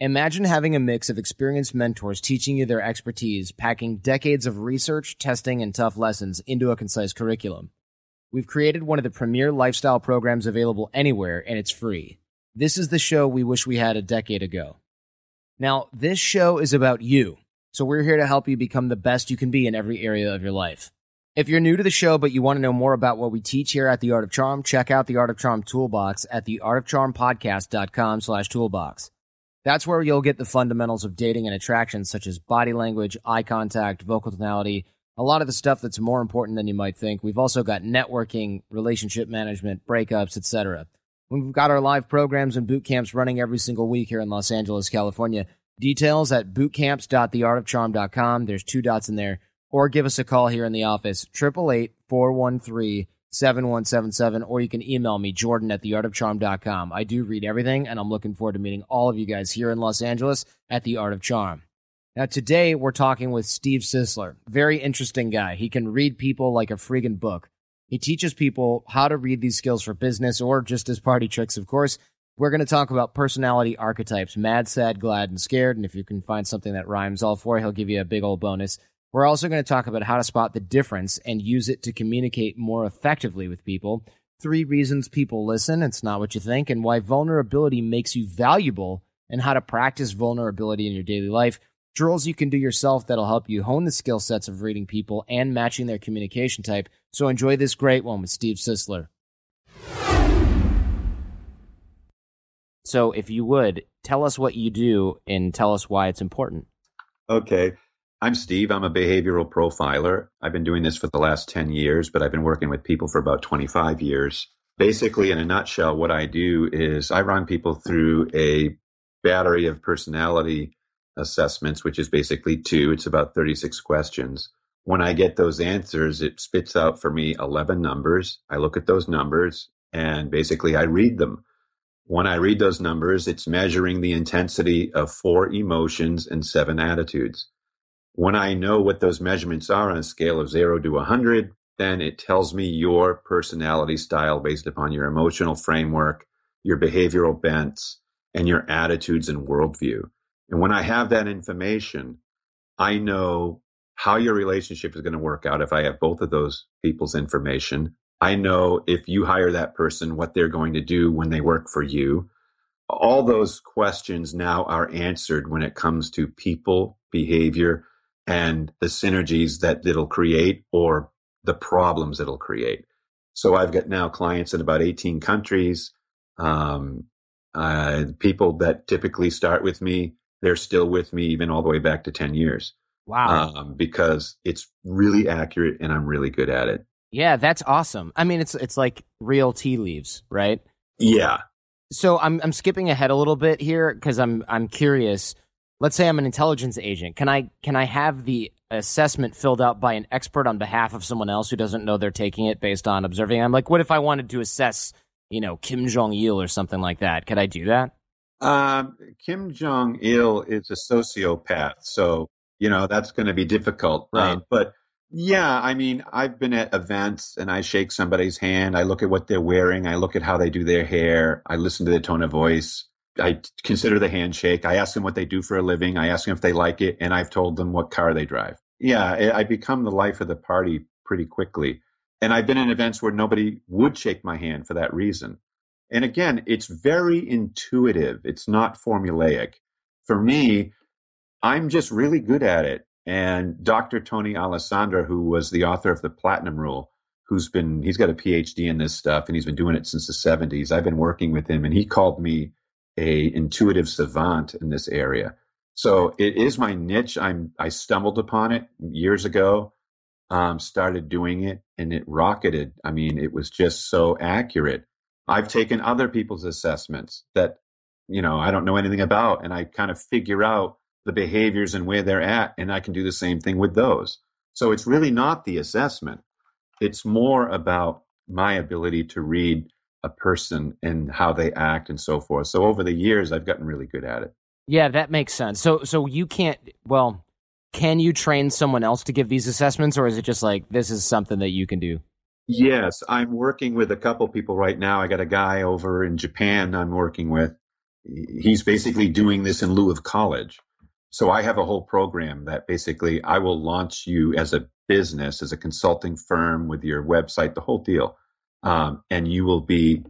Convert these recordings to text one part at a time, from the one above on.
Imagine having a mix of experienced mentors teaching you their expertise, packing decades of research, testing, and tough lessons into a concise curriculum. We've created one of the premier lifestyle programs available anywhere, and it's free. This is the show we wish we had a decade ago. Now, this show is about you, so we're here to help you become the best you can be in every area of your life. If you're new to the show but you want to know more about what we teach here at The Art of Charm, check out The Art of Charm Toolbox at theartofcharmpodcast.com/toolbox. That's where you'll get the fundamentals of dating and attraction, such as body language, eye contact, vocal tonality, a lot of the stuff that's more important than you might think. We've also got networking, relationship management, breakups, etc. We've got our live programs and boot camps running every single week here in Los Angeles, California. Details at bootcamps.theartofcharm.com. There's 2 dots in there. Or give us a call here in the office, 888-413-7177, or you can email me, Jordan at theartofcharm.com. I do read everything, and I'm looking forward to meeting all of you guys here in Los Angeles at The Art of Charm. Now, today, we're talking with Steve Sisler. Very interesting guy. He can read people like a friggin' book. He teaches people how to read these skills for business or just as party tricks, of course. We're going to talk about personality archetypes, mad, sad, glad, and scared, and if you can find something that rhymes all four, he'll give you a big old bonus. We're also going to talk about how to spot the difference and use it to communicate more effectively with people, 3 reasons people listen, it's not what you think, and why vulnerability makes you valuable, and how to practice vulnerability in your daily life, drills you can do yourself that'll help you hone the skill sets of reading people and matching their communication type. So enjoy this great one with Steve Sisler. So if you would, tell us what you do and tell us why it's important. Okay. I'm Steve. I'm a behavioral profiler. I've been doing this for the last 10 years, but I've been working with people for about 25 years. Basically, in a nutshell, what I do is I run people through a battery of personality assessments, which is basically 2. It's about 36 questions. When I get those answers, it spits out for me 11 numbers. I look at those numbers and basically I read them. When I read those numbers, it's measuring the intensity of 4 emotions and 7 attitudes. When I know what those measurements are on a scale of 0 to 100, then it tells me your personality style based upon your emotional framework, your behavioral bents, and your attitudes and worldview. And when I have that information, I know how your relationship is going to work out if I have both of those people's information. I know if you hire that person, what they're going to do when they work for you. All those questions now are answered when it comes to people, behavior, and the synergies that it'll create or the problems it'll create. So I've got now clients in about 18 countries. People that typically start with me, they're still with me even all the way back to 10 years. Wow. Because it's really accurate and I'm really good at it. Yeah, that's awesome. I mean, it's like real tea leaves, right? Yeah. So I'm skipping ahead a little bit here because I'm curious. Let's say I'm an intelligence agent. Can I have the assessment filled out by an expert on behalf of someone else who doesn't know they're taking it based on observing? I'm like, what if I wanted to assess, Kim Jong-il or something like that? Could I do that? Kim Jong-il is a sociopath, so that's going to be difficult, right? But yeah, I mean, I've been at events and I shake somebody's hand. I look at what they're wearing. I look at how they do their hair. I listen to their tone of voice. I consider the handshake. I ask them what they do for a living. I ask them if they like it. And I've told them what car they drive. Yeah, I become the life of the party pretty quickly. And I've been in events where nobody would shake my hand for that reason. And again, it's very intuitive. It's not formulaic. For me, I'm just really good at it. And Dr. Tony Alessandra, who was the author of The Platinum Rule, he's got a PhD in this stuff, and he's been doing it since the 70s. I've been working with him, and he called me a intuitive savant in this area. So it is my niche. I stumbled upon it years ago, started doing it, and it rocketed. I mean, it was just so accurate. I've taken other people's assessments that, I don't know anything about, and I kind of figure out the behaviors and where they're at, and I can do the same thing with those. So it's really not the assessment. It's more about my ability to read a person and how they act and so forth. So over the years, I've gotten really good at it. Yeah, that makes sense. So you can't, well, can you train someone else to give these assessments, or is it just like, this is something that you can do? Yes, I'm working with a couple people right now. I got a guy over in Japan I'm working with. He's basically doing this in lieu of college. So I have a whole program that basically I will launch you as a business, as a consulting firm with your website, the whole deal. And you will be,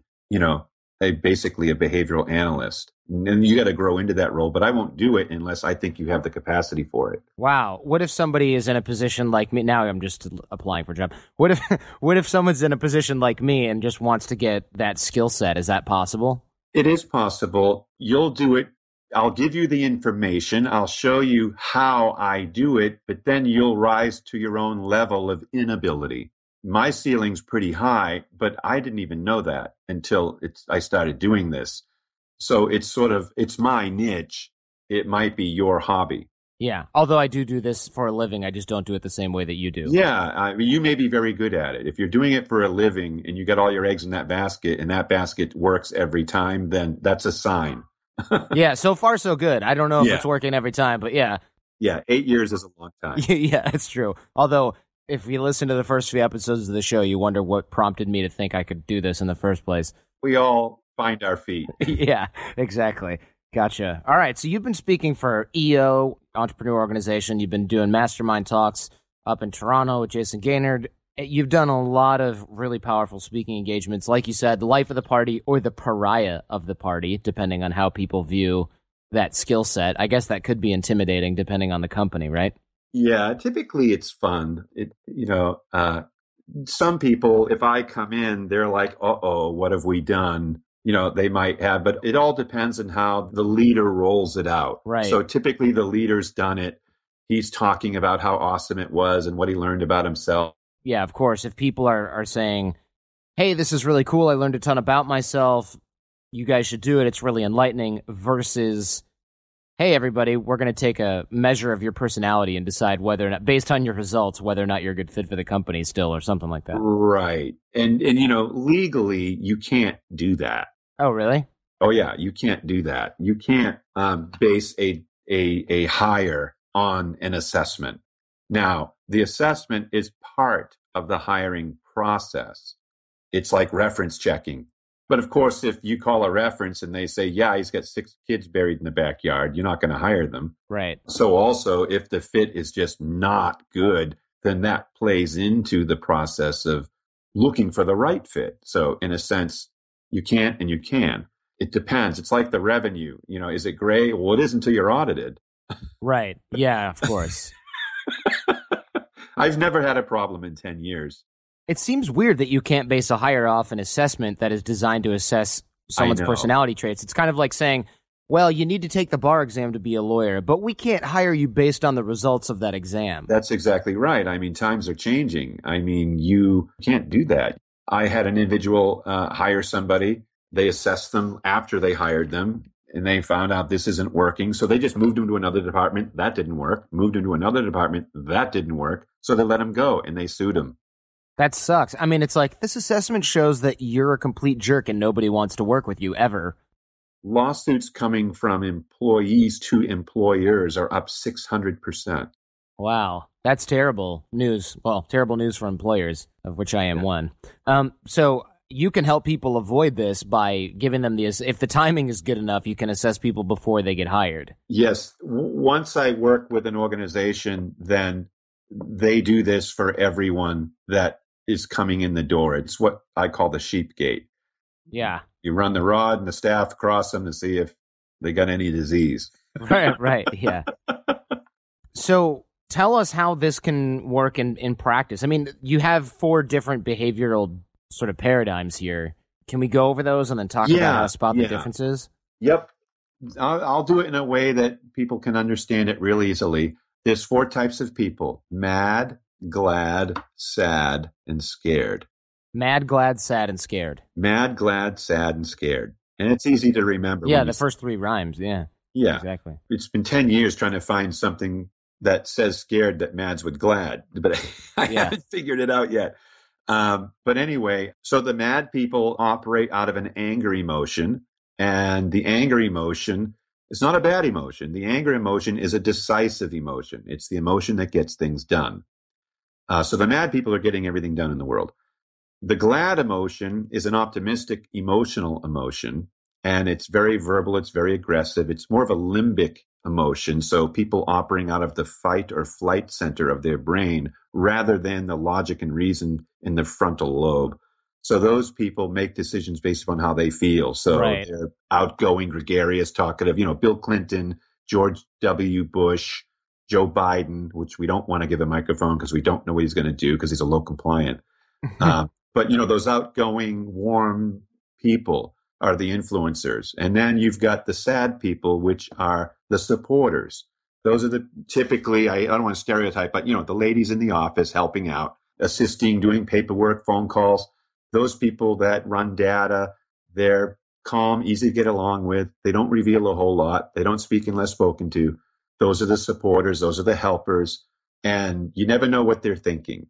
basically a behavioral analyst. And you got to grow into that role, but I won't do it unless I think you have the capacity for it. Wow. What if somebody is in a position like me? Now I'm just applying for a job. What if someone's in a position like me and just wants to get that skill set? Is that possible? It is possible. You'll do it. I'll give you the information. I'll show you how I do it, but then you'll rise to your own level of inability. My ceiling's pretty high, but I didn't even know that until I started doing this. So it's sort of, it's my niche. It might be your hobby. Yeah. Although I do this for a living, I just don't do it the same way that you do. Yeah. I mean, you may be very good at it. If you're doing it for a living and you got all your eggs in that basket and that basket works every time, then that's a sign. Yeah. So far, so good. I don't know if it's working every time, but yeah. Yeah. 8 years is a long time. Yeah, it's true. Although if you listen to the first few episodes of the show, you wonder what prompted me to think I could do this in the first place. We all find our feet. Yeah, exactly. Gotcha. All right. So you've been speaking for EO, Entrepreneur Organization. You've been doing mastermind talks up in Toronto with Jason Gaynard. You've done a lot of really powerful speaking engagements. Like you said, the life of the party or the pariah of the party, depending on how people view that skill set. I guess that could be intimidating depending on the company, right? Yeah, typically it's fun. Some people, if I come in, they're like, uh-oh, what have we done? They might have, but it all depends on how the leader rolls it out. Right. So typically the leader's done it. He's talking about how awesome it was and what he learned about himself. Yeah, of course. If people are saying, hey, this is really cool, I learned a ton about myself, you guys should do it, it's really enlightening, versus, hey, everybody, we're going to take a measure of your personality and decide whether or not, based on your results, whether or not you're a good fit for the company still or something like that. Right. And legally, you can't do that. Oh, really? Oh, yeah. You can't do that. You can't base a hire on an assessment. Now, the assessment is part of the hiring process. It's like reference checking. But of course, if you call a reference and they say, yeah, he's got 6 kids buried in the backyard, you're not going to hire them. Right. So also, if the fit is just not good, then that plays into the process of looking for the right fit. So in a sense, you can't and you can. It depends. It's like the revenue. Is it gray? Well, it is until you're audited. Right. Yeah, of course. I've never had a problem in 10 years. It seems weird that you can't base a hire off an assessment that is designed to assess someone's personality traits. It's kind of like saying, well, you need to take the bar exam to be a lawyer, but we can't hire you based on the results of that exam. That's exactly right. I mean, times are changing. I mean, you can't do that. I had an individual hire somebody. They assessed them after they hired them, and they found out this isn't working. So they just moved him to another department. That didn't work. Moved him to another department. That didn't work. So they let him go, and they sued him. That sucks. I mean, it's like, this assessment shows that you're a complete jerk and nobody wants to work with you ever. Lawsuits coming from employees to employers are up 600%. Wow. That's terrible news. Well, terrible news for employers, of which I am one. So you can help people avoid this by giving them if the timing is good enough, you can assess people before they get hired. Yes. Once I work with an organization, then they do this for everyone that is coming in the door. It's what I call the sheep gate. Yeah. You run the rod and the staff across them to see if they got any disease. Right. Yeah. So tell us how this can work in practice. I mean, you have 4 different behavioral sort of paradigms here. Can we go over those and then talk about how to spot the differences? Yep. I'll do it in a way that people can understand it real easily. There's 4 types of people: mad, glad, sad, and scared. Mad, glad, sad, and scared. Mad, glad, sad, and scared. And it's easy to remember. Yeah, the first 3 rhymes. Yeah, exactly. It's been 10 years trying to find something that says scared that mads with glad, but I haven't figured it out yet. But anyway, so the mad people operate out of an anger emotion, and the anger emotion is not a bad emotion. The anger emotion is a decisive emotion. It's the emotion that gets things done. So the mad people are getting everything done in the world. The glad emotion is an optimistic, emotional emotion, and it's very verbal. It's very aggressive. It's more of a limbic emotion. So people operating out of the fight or flight center of their brain rather than the logic and reason in the frontal lobe. So those people make decisions based upon how they feel. So they're outgoing, gregarious, talkative, you know, Bill Clinton, George W. Bush, Joe Biden, which we don't want to give a microphone because we don't know what he's going to do because he's a low compliant. But, you know, those outgoing, warm people are the influencers. And then you've got the sad people, which are the supporters. Those are the typically, I don't want to stereotype, but, you know, the ladies in the office helping out, assisting, doing paperwork, phone calls. Those people that run data, they're calm, easy to get along with. They don't reveal a whole lot. They don't speak unless spoken to. Those are the supporters. Those are the helpers. And you never know what they're thinking.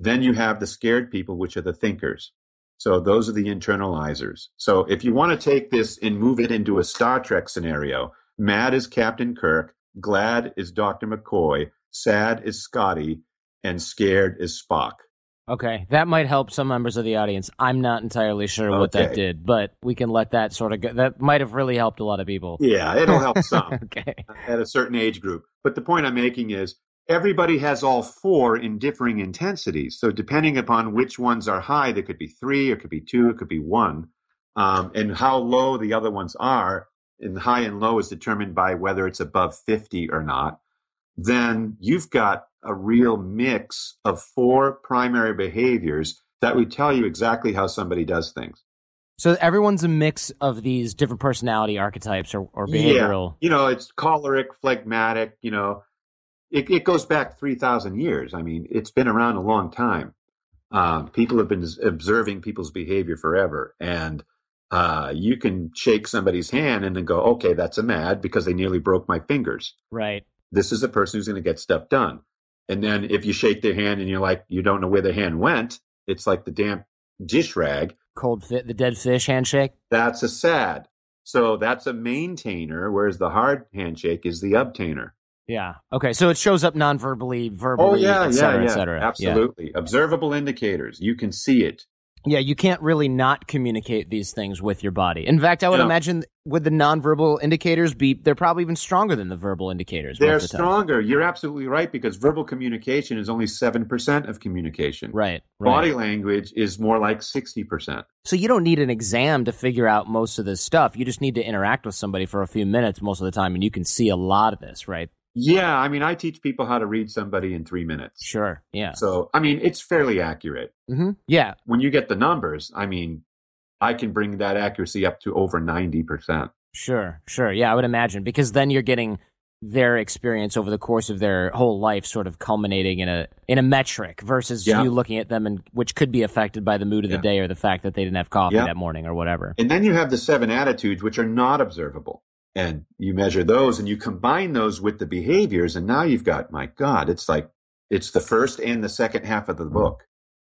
Then you have the scared people, which are the thinkers. So those are the internalizers. So if you want to take this and move it into a Star Trek scenario, mad is Captain Kirk, glad is Dr. McCoy, sad is Scotty, and scared is Spock. Okay, that might help some members of the audience. I'm not entirely sure what that did, but we can let that sort of go. That might have really helped a lot of people. Yeah, it'll help some okay. at a certain age group. But the point I'm making is everybody has all four in differing intensities. So depending upon which ones are high, there could be three, it could be two, it could be one. And how low the other ones are, and high and low is determined by whether it's above 50 or not. Then you've got a real mix of four primary behaviors that would tell you exactly how somebody does things. So everyone's a mix of these different personality archetypes or behavioral. Yeah. You know, it's choleric, phlegmatic, you know, it goes back 3,000 years. I mean, it's been around a long time. People have been observing people's behavior forever. And you can shake somebody's hand and then go, okay, that's a mad because they nearly broke my fingers. Right. This is a person who's going to get stuff done. And then if you shake their hand and you're like, you don't know where their hand went, it's like the damp dish rag. The dead fish handshake. That's a sad. So that's a maintainer, whereas the hard handshake is the obtainer. Yeah. Okay. So it shows up non-verbally, verbally, et cetera. Absolutely. Yeah. Observable indicators. You can see it. Yeah, you can't really not communicate these things with your body. In fact, I would imagine would the nonverbal indicators be, they're probably even stronger than the verbal indicators. They're stronger. You're absolutely right, because verbal communication is only 7% of communication. Right. Body language is more like 60%. So you don't need an exam to figure out most of this stuff. You just need to interact with somebody for a few minutes most of the time, and you can see a lot of this, right? Yeah. I mean, I teach people how to read somebody in 3 minutes. Sure. Yeah. So, I mean, it's fairly accurate. Mm-hmm. Yeah. When you get the numbers, I mean, I can bring that accuracy up to over 90%. Sure. Yeah, I would imagine, because then you're getting their experience over the course of their whole life sort of culminating in a metric versus you looking at them, and which could be affected by the mood of the day or the fact that they didn't have coffee that morning or whatever. And then you have the 7 attitudes, which are not observable. And you measure those and you combine those with the behaviors. And now you've got, my God, it's like, it's the first and the second half of the book.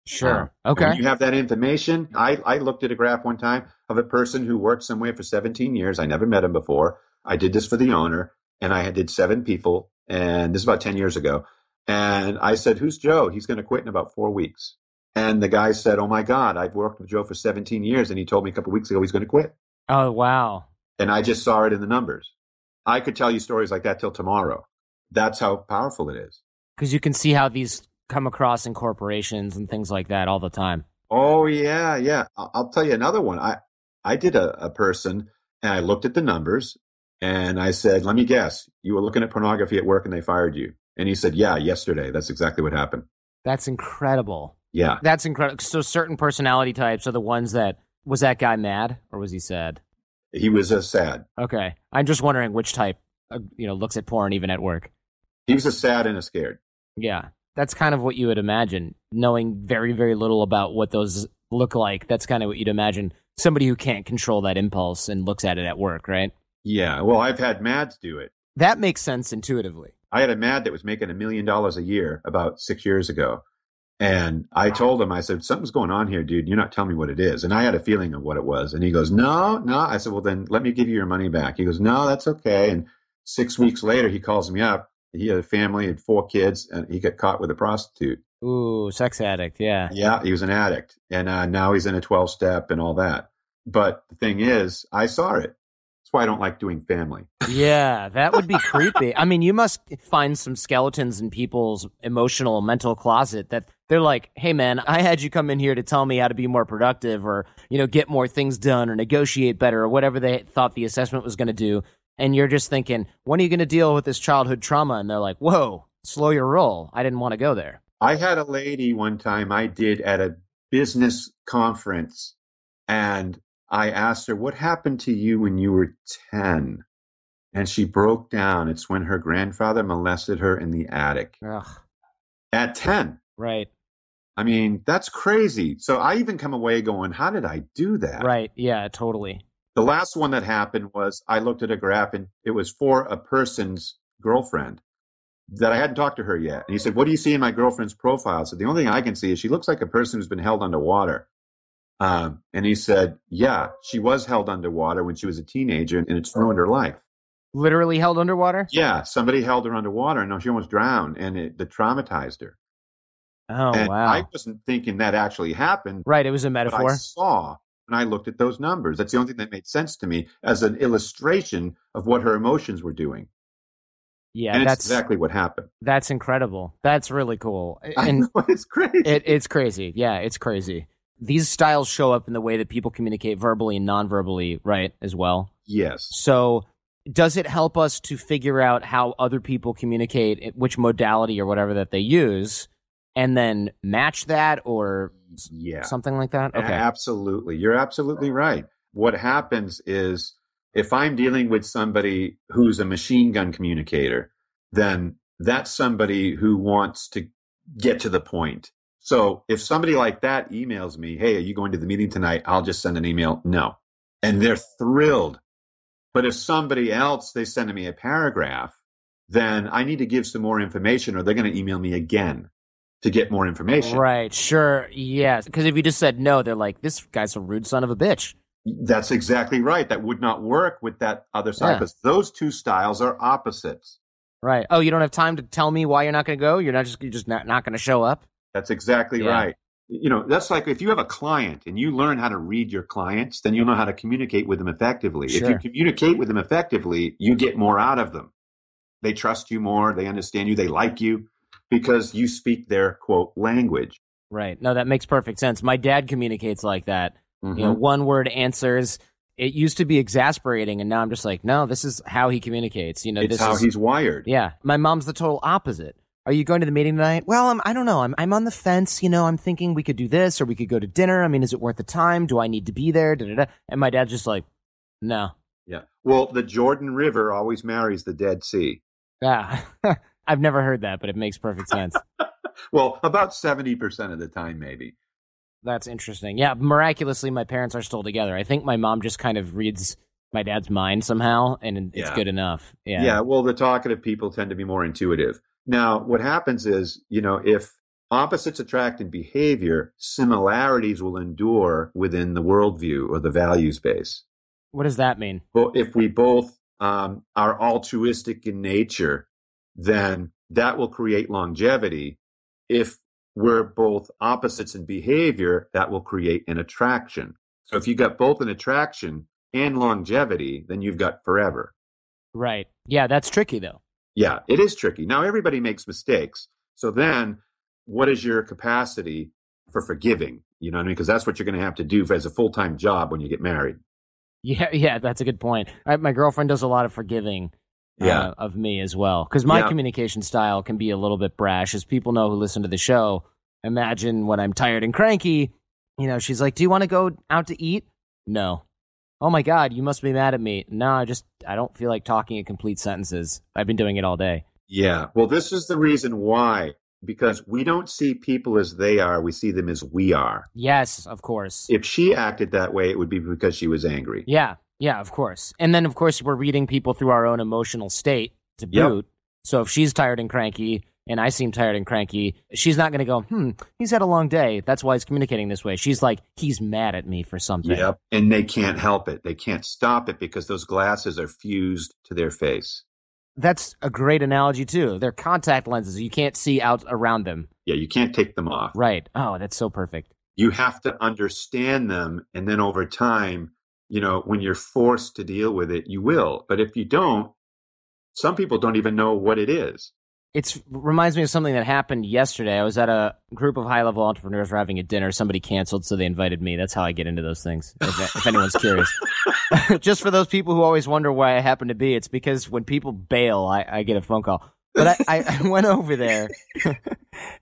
Sure. Okay. When you have that information. I looked at a graph one time of a person who worked somewhere for 17 years. I never met him before. I did this for the owner, and I did 7 people. And this is about 10 years ago. And I said, who's Joe? He's going to quit in about 4 weeks. And the guy said, oh my God, I've worked with Joe for 17 years. And he told me a couple of weeks ago, he's going to quit. Oh, wow. And I just saw it in the numbers. I could tell you stories like that till tomorrow. That's how powerful it is. Because you can see how these come across in corporations and things like that all the time. Oh, yeah, yeah. I'll tell you another one. I did a person, and I looked at the numbers, and I said, let me guess, you were looking at pornography at work and they fired you. And he said, yeah, yesterday. That's exactly what happened. That's incredible. Yeah. That's incredible. So certain personality types are the ones that, was that guy mad or was he sad? He was a sad. Okay. I'm just wondering which type, looks at porn even at work. He was a sad and a scared. Yeah. That's kind of what you would imagine, knowing very, very little about what those look like. That's kind of what you'd imagine. Somebody who can't control that impulse and looks at it at work, right? Yeah. Well, I've had mads do it. That makes sense intuitively. I had a mad that was making $1 million a year about 6 years ago. And I told him, I said, something's going on here, dude. You're not telling me what it is. And I had a feeling of what it was. And he goes, no. I said, well, then let me give you your money back. He goes, no, that's okay. And 6 weeks later, he calls me up. He had a family and 4 kids, and he got caught with a prostitute. Ooh, sex addict. Yeah. Yeah. He was an addict. And now he's in a 12-step and all that. But the thing is, I saw it. That's why I don't like doing family. Yeah, that would be creepy. I mean, you must find some skeletons in people's emotional, mental closet that they're like, hey, man, I had you come in here to tell me how to be more productive or, you know, get more things done or negotiate better or whatever they thought the assessment was going to do. And you're just thinking, when are you going to deal with this childhood trauma? And they're like, whoa, slow your roll. I didn't want to go there. I had a lady one time I did at a business conference, and I asked her, what happened to you when you were 10? And she broke down. It's when her grandfather molested her in the attic. Ugh. At 10. Right. I mean, that's crazy. So I even come away going, how did I do that? Right. Yeah, totally. The last one that happened was I looked at a graph, and it was for a person's girlfriend that I hadn't talked to her yet. And he said, what do you see in my girlfriend's profile? So the only thing I can see is she looks like a person who's been held underwater. And he said, yeah, she was held underwater when she was a teenager, and it's ruined her life. Literally held underwater? Yeah. Somebody held her underwater, and she almost drowned, and it traumatized her. Oh, and wow. I wasn't thinking that actually happened. Right. It was a metaphor. But I saw when I looked at those numbers. That's the only thing that made sense to me as an illustration of what her emotions were doing. Yeah, and that's exactly what happened. That's incredible. That's really cool. And I know, it's crazy. It's crazy. Yeah, it's crazy. These styles show up in the way that people communicate verbally and non-verbally, right, as well? Yes. So does it help us to figure out how other people communicate, which modality or whatever that they use, and then match that or something like that? Okay. Absolutely. You're absolutely right. What happens is if I'm dealing with somebody who's a machine gun communicator, then that's somebody who wants to get to the point. So if somebody like that emails me, hey, are you going to the meeting tonight? I'll just send an email. No. And they're thrilled. But if somebody else, they send me a paragraph, then I need to give some more information or they're going to email me again to get more information. Right. Sure. Yes. Because if you just said no, they're like, this guy's a rude son of a bitch. That's exactly right. That would not work with that other side. Yeah. Because those two styles are opposites. Right. Oh, you don't have time to tell me why you're not going to go? You're just not going to show up? That's exactly right. You know, that's like if you have a client and you learn how to read your clients, then you'll know how to communicate with them effectively. Sure. If you communicate with them effectively, you get more out of them. They trust you more. They understand you. They like you because you speak their, quote, language. Right. No, that makes perfect sense. My dad communicates like that. Mm-hmm. You know, one-word answers. It used to be exasperating, and now I'm just like, no, this is how he communicates. You know, this is how he's wired. Yeah. My mom's the total opposite. Are you going to the meeting tonight? Well, I don't know. I'm on the fence. You know, I'm thinking we could do this or we could go to dinner. I mean, is it worth the time? Do I need to be there? Da, da, da. And my dad's just like, no. Yeah. Well, the Jordan River always marries the Dead Sea. Yeah. I've never heard that, but it makes perfect sense. Well, about 70% of the time, maybe. That's interesting. Yeah. Miraculously, my parents are still together. I think my mom just kind of reads my dad's mind somehow, and it's good enough. Yeah. Yeah. Well, the talkative people tend to be more intuitive. Now, what happens is, you know, if opposites attract in behavior, similarities will endure within the worldview or the values base. What does that mean? Well, if we both are altruistic in nature, then that will create longevity. If we're both opposites in behavior, that will create an attraction. So if you've got both an attraction and longevity, then you've got forever. Right. Yeah, that's tricky, though. Yeah, it is tricky. Now, everybody makes mistakes. So then what is your capacity for forgiving? You know what I mean? Because that's what you're going to have to do as a full-time job when you get married. Yeah, that's a good point. My girlfriend does a lot of forgiving of me as well. Because my communication style can be a little bit brash. As people know who listen to the show, imagine when I'm tired and cranky, you know, she's like, do you want to go out to eat? No. Oh my God, you must be mad at me. No, I don't feel like talking in complete sentences. I've been doing it all day. Yeah. Well, this is the reason why, because we don't see people as they are. We see them as we are. Yes, of course. If she acted that way, it would be because she was angry. Yeah. Yeah, of course. And then, of course, we're reading people through our own emotional state to boot. Yep. So if she's tired and cranky and I seem tired and cranky, she's not going to go, he's had a long day. That's why he's communicating this way. She's like, he's mad at me for something. Yep. And they can't help it. They can't stop it because those glasses are fused to their face. That's a great analogy, too. They're contact lenses. You can't see out around them. Yeah, you can't take them off. Right. Oh, that's so perfect. You have to understand them. And then over time, you know, when you're forced to deal with it, you will. But if you don't, some people don't even know what it is. It reminds me of something that happened yesterday. I was at a group of high-level entrepreneurs who were having a dinner. Somebody canceled, so they invited me. That's how I get into those things, if anyone's curious. Just for those people who always wonder why I happen to be, it's because when people bail, I get a phone call. But I went over there,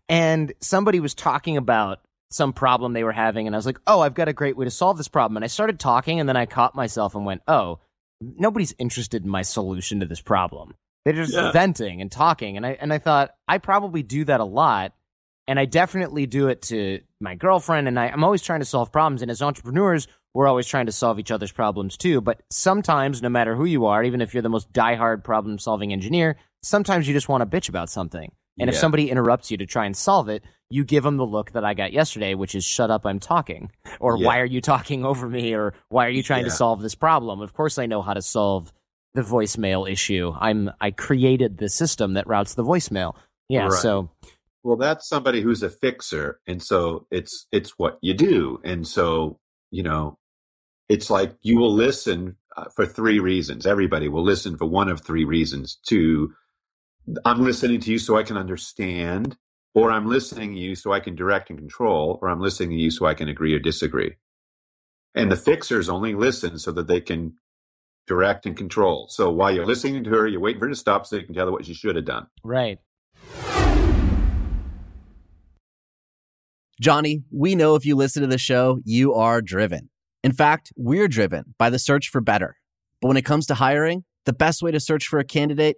and somebody was talking about some problem they were having, and I was like, oh, I've got a great way to solve this problem. And I started talking, and then I caught myself and went, oh, nobody's interested in my solution to this problem. They're just venting and talking. And I thought, I probably do that a lot. And I definitely do it to my girlfriend. And I'm always trying to solve problems. And as entrepreneurs, we're always trying to solve each other's problems too. But sometimes, no matter who you are, even if you're the most diehard problem-solving engineer, sometimes you just want to bitch about something. And if somebody interrupts you to try and solve it, you give them the look that I got yesterday, which is, shut up, I'm talking. Or why are you talking over me? Or why are you trying to solve this problem? Of course I know how to solve the voicemail issue. I created the system that routes the voicemail. Yeah. Right. So, well, that's somebody who's a fixer, and so it's what you do, and so you know, it's like you will listen for three reasons. Everybody will listen for one of three reasons: to I'm listening to you so I can understand, or I'm listening to you so I can direct and control, or I'm listening to you so I can agree or disagree. And the fixers only listen so that they can direct and control. So while you're listening to her, you're waiting for her to stop so you can tell her what she should have done. Right. Johnny, we know if you listen to the show, you are driven. In fact, we're driven by the search for better. But when it comes to hiring, the best way to search for a candidate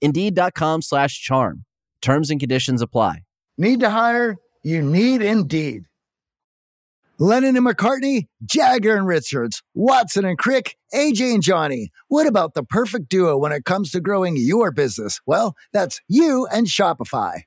Indeed.com/charm. Terms and conditions apply. Need to hire? You need Indeed. Lennon and McCartney, Jagger and Richards, Watson and Crick, AJ and Johnny. What about the perfect duo when it comes to growing your business? Well, that's you and Shopify.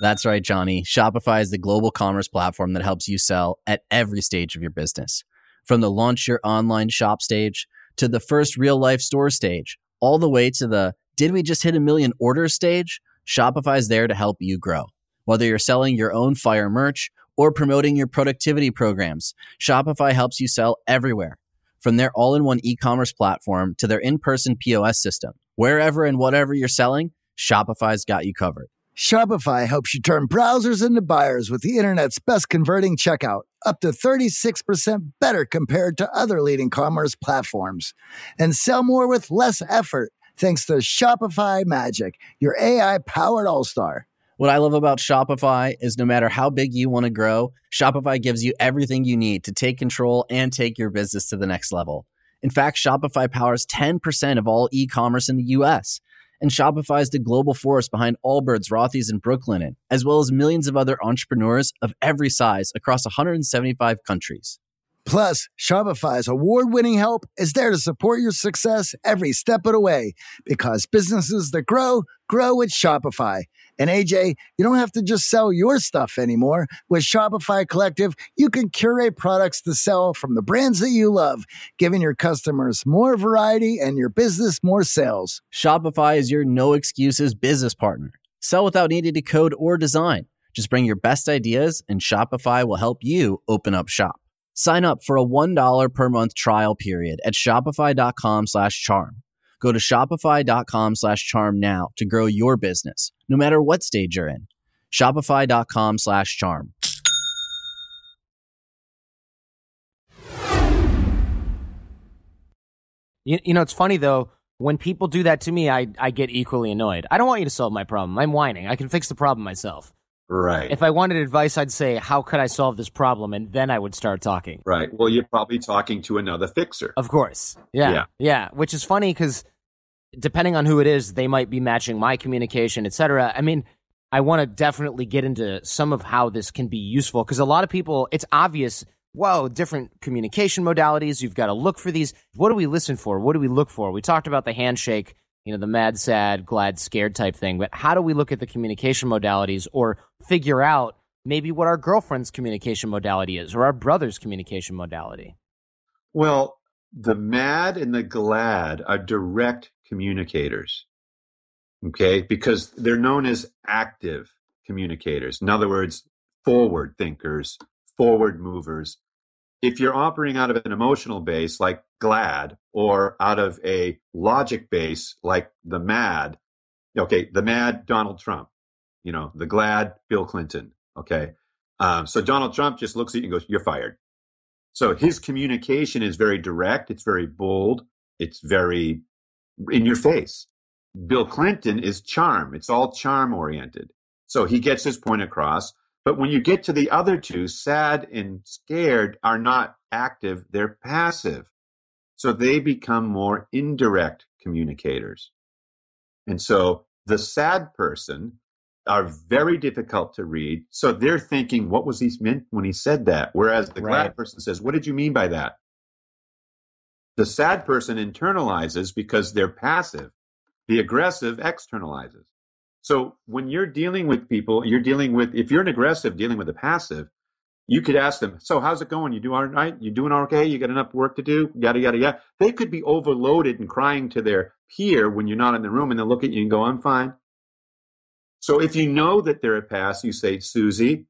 That's right, Johnny. Shopify is the global commerce platform that helps you sell at every stage of your business. From the launch your online shop stage to the first real-life store stage, all the way to the did we just hit a million orders stage? Shopify's there to help you grow. Whether you're selling your own fire merch or promoting your productivity programs, Shopify helps you sell everywhere. From their all-in-one e-commerce platform to their in-person POS system, wherever and whatever you're selling, Shopify's got you covered. Shopify helps you turn browsers into buyers with the internet's best converting checkout, up to 36% better compared to other leading commerce platforms. And sell more with less effort, thanks to Shopify Magic, your AI-powered all-star. What I love about Shopify is no matter how big you want to grow, Shopify gives you everything you need to take control and take your business to the next level. In fact, Shopify powers 10% of all e-commerce in the US. and Shopify is the global force behind Allbirds, Rothy's, and Brooklinen, as well as millions of other entrepreneurs of every size across 175 countries. Plus, Shopify's award-winning help is there to support your success every step of the way, because businesses that grow, grow with Shopify. And AJ, you don't have to just sell your stuff anymore. With Shopify Collective, you can curate products to sell from the brands that you love, giving your customers more variety and your business more sales. Shopify is your no-excuses business partner. Sell without needing to code or design. Just bring your best ideas, and Shopify will help you open up shop. Sign up for a $1 per month trial period at shopify.com/charm. Go to shopify.com/charm now to grow your business, no matter what stage you're in. Shopify.com/charm. You know, it's funny, though. When people do that to me, I get equally annoyed. I don't want you to solve my problem. I'm whining. I can fix the problem myself. Right. If I wanted advice, I'd say, how could I solve this problem? And then I would start talking. Right. Well, you're probably talking to another fixer. Of course. Yeah. Which is funny because depending on who it is, they might be matching my communication, et cetera. I mean, I want to definitely get into some of how this can be useful, because a lot of people, it's obvious, whoa, different communication modalities. You've got to look for these. What do we listen for? What do we look for? We talked about the handshake, you know, the mad, sad, glad, scared type thing. But how do we look at the communication modalities, or figure out maybe what our girlfriend's communication modality is, or our brother's communication modality? Well, the mad and the glad are direct communicators, okay? Because they're known as active communicators. In other words, forward thinkers, forward movers. If you're operating out of an emotional base like glad, or out of a logic base like the mad, okay, the mad Donald Trump, you know, the glad Bill Clinton, okay? So Donald Trump just looks at you and goes, you're fired. So his communication is very direct. It's very bold. It's very in your face. Bill Clinton is charm. It's all charm oriented. So he gets his point across. But when you get to the other two, sad and scared are not active, they're passive. So they become more indirect communicators. And so the sad person are very difficult to read. So they're thinking, what was he meant when he said that? Whereas the glad person says, what did you mean by that? The sad person internalizes because they're passive. The aggressive externalizes. So when you're dealing with people, if you're an aggressive dealing with a passive, you could ask them, so how's it going? You doing all right? You doing okay? You got enough work to do? Yada, yada, yada. They could be overloaded and crying to their peer when you're not in the room, and they'll look at you and go, I'm fine. So if you know that they're a pass, you say, Susie,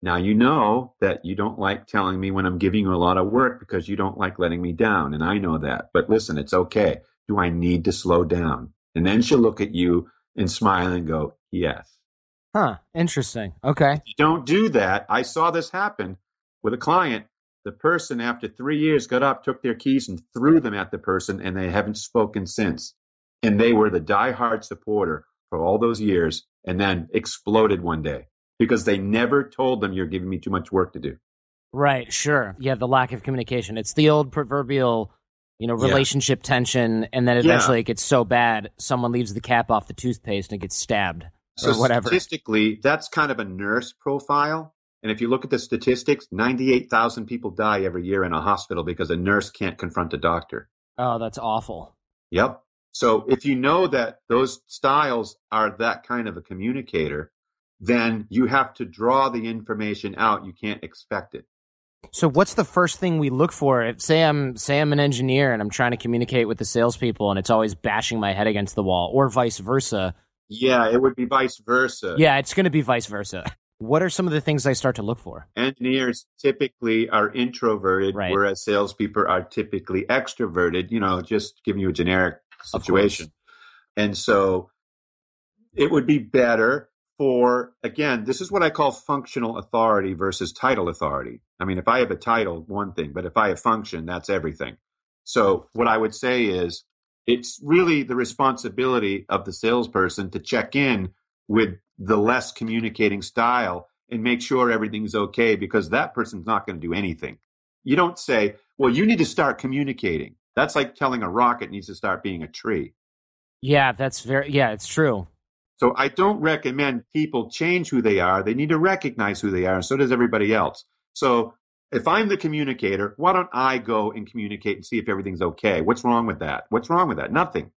now you know that you don't like telling me when I'm giving you a lot of work because you don't like letting me down. And I know that, but listen, it's okay. Do I need to slow down? And then she'll look at you and smile and go, yes. Huh, interesting. Okay. If you don't do that, I saw this happen with a client. The person, after 3 years, got up, took their keys, and threw them at the person, and they haven't spoken since. And they were the diehard supporter for all those years, and then exploded one day because they never told them, you're giving me too much work to do. Right, sure. Yeah, the lack of communication. It's the old proverbial, you know, relationship tension, and then eventually it gets so bad, someone leaves the cap off the toothpaste and gets stabbed or whatever. Statistically, that's kind of a nurse profile. And if you look at the statistics, 98,000 people die every year in a hospital because a nurse can't confront a doctor. Oh, that's awful. Yep. So if you know that those styles are that kind of a communicator, then you have to draw the information out. You can't expect it. So what's the first thing we look for? If, say I'm an engineer and I'm trying to communicate with the salespeople and it's always bashing my head against the wall, or vice versa. Yeah, it would be vice versa. Yeah, it's going to be vice versa. What are some of the things I start to look for? Engineers typically are introverted, whereas salespeople are typically extroverted, you know, just giving you a generic situation. And so it would be better for, again, this is what I call functional authority versus title authority. I mean, if I have a title, one thing, but if I have function, that's everything. So what I would say is it's really the responsibility of the salesperson to check in with the less communicating style and make sure everything's okay, because that person's not going to do anything. You don't say, well, you need to start communicating. That's like telling a rocket needs to start being a tree. Yeah, that's very, yeah, it's true. So I don't recommend people change who they are. They need to recognize who they are, and so does everybody else. So if I'm the communicator, why don't I go and communicate and see if everything's okay? What's wrong with that? What's wrong with that? Nothing.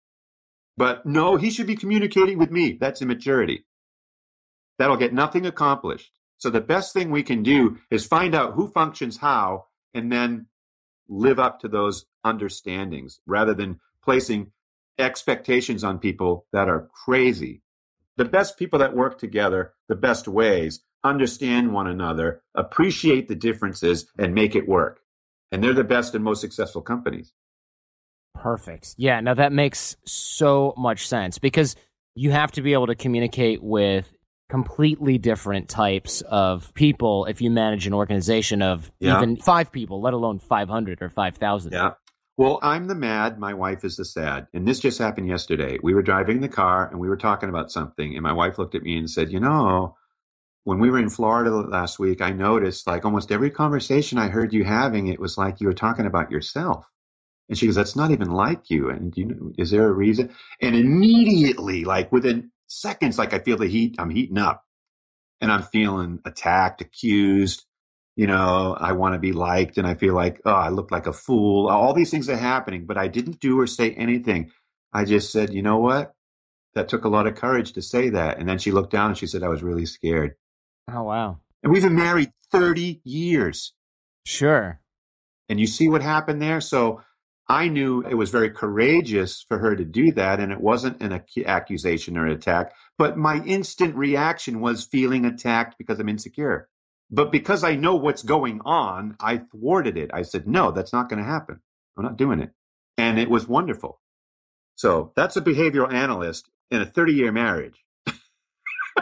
But no, he should be communicating with me. That's immaturity. That'll get nothing accomplished. So the best thing we can do is find out who functions how and then live up to those understandings rather than placing expectations on people that are crazy. The best people that work together, the best ways, understand one another, appreciate the differences, and make it work. And they're the best and most successful companies. Perfect. Yeah, now that makes so much sense because you have to be able to communicate with completely different types of people if you manage an organization of even 5 people, let alone 500 or 5,000. Yeah. Well, I'm the mad, my wife is the sad. And this just happened yesterday. We were driving the car and we were talking about something. And my wife looked at me and said, you know, when we were in Florida last week, I noticed like almost every conversation I heard you having, it was like you were talking about yourself. And she goes, that's not even like you. And you know, is there a reason? And immediately, like within seconds, like I feel the heat, I'm heating up and I'm feeling attacked, accused, you know, I want to be liked and I feel like, oh, I look like a fool. All these things are happening, but I didn't do or say anything. I just said, you know what? That took a lot of courage to say that. And then she looked down and she said, I was really scared. Oh, wow. And we've been married 30 years. Sure. And you see what happened there? So I knew it was very courageous for her to do that, and it wasn't an accusation or an attack. But my instant reaction was feeling attacked because I'm insecure. But because I know what's going on, I thwarted it. I said, no, that's not going to happen. I'm not doing it. And it was wonderful. So that's a behavioral analyst in a 30-year marriage.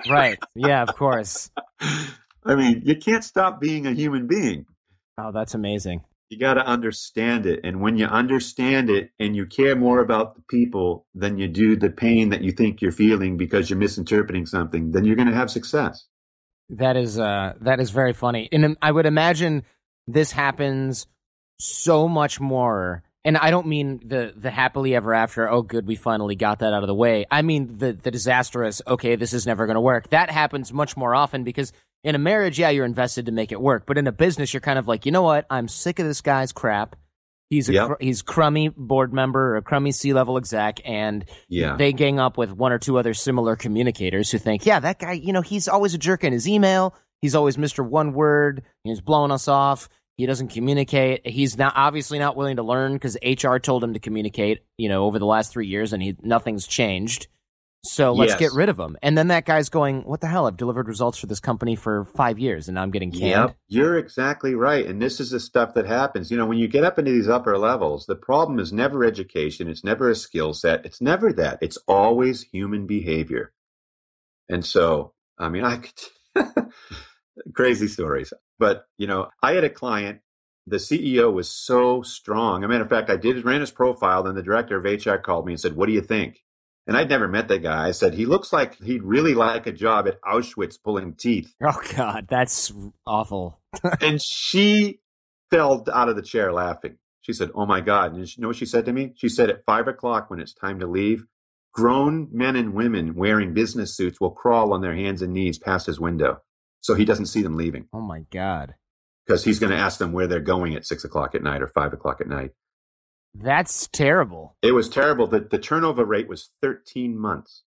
Right. Yeah, of course. I mean, you can't stop being a human being. Oh, that's amazing. You got to understand it. And when you understand it and you care more about the people than you do the pain that you think you're feeling because you're misinterpreting something, then you're going to have success. That is very funny. And I would imagine this happens so much more. And I don't mean the happily ever after, oh, good, we finally got that out of the way. I mean the disastrous, okay, this is never going to work. That happens much more often because in a marriage, yeah, you're invested to make it work. But in a business, you're kind of like, you know what? I'm sick of this guy's crap. He's crummy board member or a crummy C-level exec. And they gang up with one or two other similar communicators who think, yeah, that guy, you know, he's always a jerk in his email. He's always Mr. One Word. He's blowing us off. He doesn't communicate. He's not obviously not willing to learn because HR told him to communicate, you know, over the last 3 years and nothing's changed. So let's get rid of him. And then that guy's going, what the hell? I've delivered results for this company for 5 years and now I'm getting canned. Yep, you're exactly right. And this is the stuff that happens. You know, when you get up into these upper levels, the problem is never education. It's never a skill set. It's never that. It's always human behavior. And so, I mean, I could crazy stories. But, you know, I had a client. The CEO was so strong. As a matter of fact, I ran his profile. Then the director of HR called me and said, what do you think? And I'd never met that guy. I said, he looks like he'd really like a job at Auschwitz pulling teeth. Oh, God, that's awful. And she fell out of the chair laughing. She said, oh, my God. And you know what she said to me? She said at 5 o'clock when it's time to leave, grown men and women wearing business suits will crawl on their hands and knees past his window so he doesn't see them leaving. Oh, my God. Because he's going to ask them where they're going at 6 o'clock at night or 5 o'clock at night. That's terrible. It was terrible. The turnover rate was 13 months.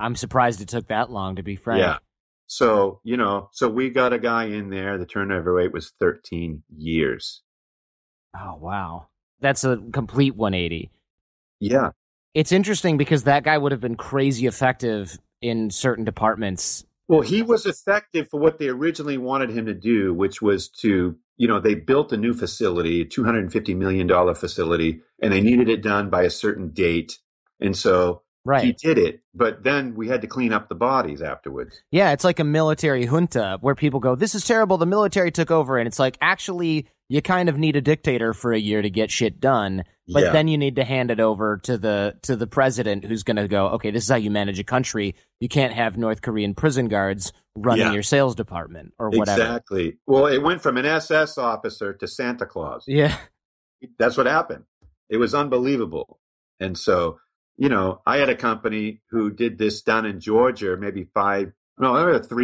I'm surprised it took that long, to be frank. Yeah. So, you know, we got a guy in there. The turnover rate was 13 years. Oh, wow. That's a complete 180. Yeah. It's interesting because that guy would have been crazy effective in certain departments. Well, he was effective for what they originally wanted him to do, which was to, you know, they built a new facility, a $250 million facility, and they needed it done by a certain date. And so he did it. But then we had to clean up the bodies afterwards. Yeah, it's like a military junta where people go, this is terrible. The military took over. And it's like, actually, you kind of need a dictator for a year to get shit done. But then you need to hand it over to the president who's going to go, okay, this is how you manage a country. You can't have North Korean prison guards running your sales department or whatever. Exactly. Well, it went from an SS officer to Santa Claus. Yeah. That's what happened. It was unbelievable. And so you know, I had a company who did this down in Georgia, maybe 3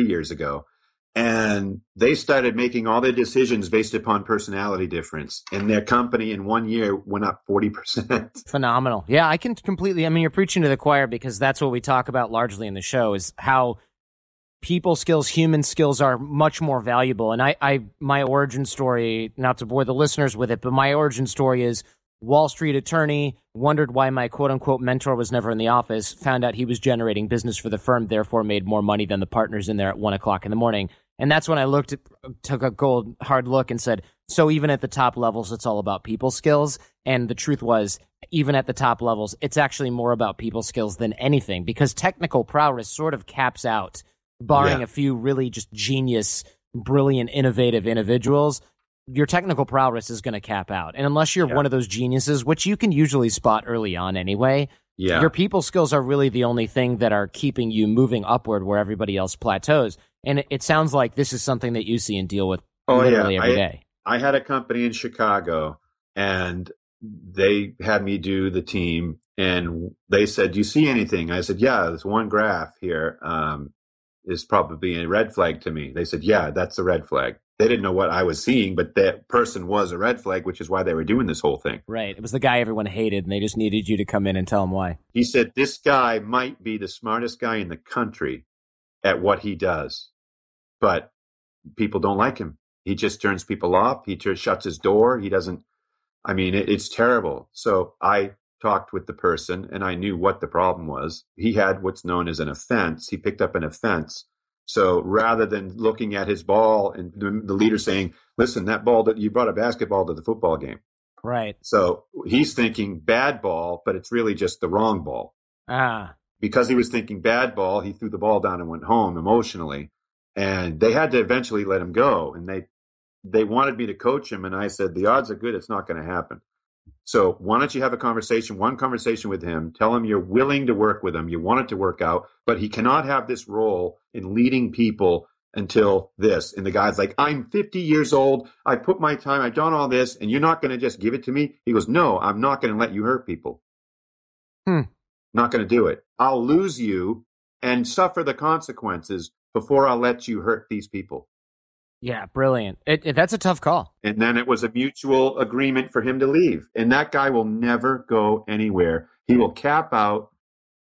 years ago. And they started making all their decisions based upon personality difference. And their company in 1 year went up 40%. Phenomenal. Yeah, I can completely. I mean, you're preaching to the choir, because that's what we talk about largely in the show, is how people skills, human skills are much more valuable. And my origin story, not to bore the listeners with it, but my origin story is Wall Street attorney, wondered why my quote-unquote mentor was never in the office, found out he was generating business for the firm, therefore made more money than the partners in there at 1 o'clock in the morning. And that's when I took a cold, hard look and said, so even at the top levels, it's all about people skills. And the truth was, even at the top levels, it's actually more about people skills than anything, because technical prowess sort of caps out, barring a few really just genius, brilliant, innovative individuals. Your technical prowess is going to cap out. And unless you're one of those geniuses, which you can usually spot early on anyway, your people skills are really the only thing that are keeping you moving upward where everybody else plateaus. And it sounds like this is something that you see and deal with every day. I had a company in Chicago, and they had me do the team, and they said, do you see anything? I said, yeah, there's one graph here is probably a red flag to me. They said, yeah, that's a red flag. They didn't know what I was seeing, but that person was a red flag, which is why they were doing this whole thing. Right. It was the guy everyone hated, and they just needed you to come in and tell them why. He said, this guy might be the smartest guy in the country at what he does, but people don't like him. He just turns people off. He just shuts his door. He doesn't, I mean, it's terrible. So I talked with the person, and I knew what the problem was. He had what's known as an offense. He picked up an offense. So rather than looking at his ball and the leader saying, listen, that ball, that you brought a basketball to the football game. Right. So he's thinking bad ball, but it's really just the wrong ball. Because he was thinking bad ball, he threw the ball down and went home emotionally. And they had to eventually let him go. And they wanted me to coach him. And I said, the odds are good it's not going to happen. So why don't you have a conversation, one conversation with him, tell him you're willing to work with him, you want it to work out, but he cannot have this role in leading people until this. And the guy's like, I'm 50 years old, I put my time, I've done all this, and you're not going to just give it to me? He goes, no, I'm not going to let you hurt people. Not going to do it. I'll lose you and suffer the consequences before I'll let you hurt these people. Yeah, brilliant. That's a tough call. And then it was a mutual agreement for him to leave. And that guy will never go anywhere. He will cap out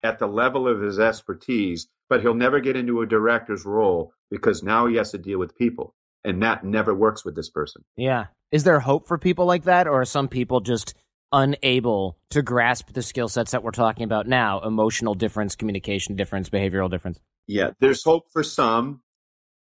at the level of his expertise, but he'll never get into a director's role, because now he has to deal with people. And that never works with this person. Yeah. Is there hope for people like that? Or are some people just unable to grasp the skill sets that we're talking about now? Emotional difference, communication difference, behavioral difference. Yeah, there's hope for some.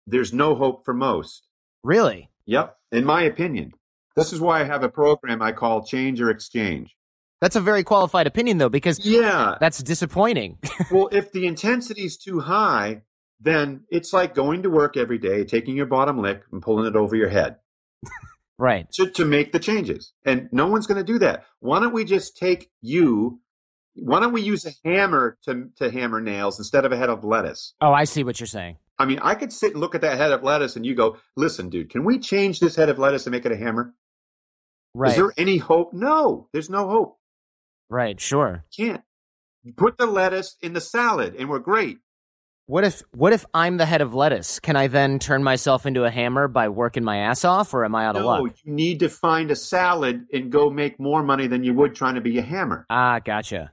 There's no hope for most. Really? Yep. In my opinion. This is why I have a program I call Change or Exchange. That's a very qualified opinion, though, because that's disappointing. Well, if the intensity is too high, then it's like going to work every day, taking your bottom lip and pulling it over your head. Right. To make the changes. And no one's going to do that. Why don't we just take you... Why don't we use a hammer to hammer nails instead of a head of lettuce? Oh, I see what you're saying. I mean, I could sit and look at that head of lettuce and you go, listen, dude, can we change this head of lettuce and make it a hammer? Right. Is there any hope? No, there's no hope. Right, sure. You can't. Put the lettuce in the salad and we're great. What if I'm the head of lettuce? Can I then turn myself into a hammer by working my ass off, or am I out of luck? No, you need to find a salad and go make more money than you would trying to be a hammer. Ah, gotcha.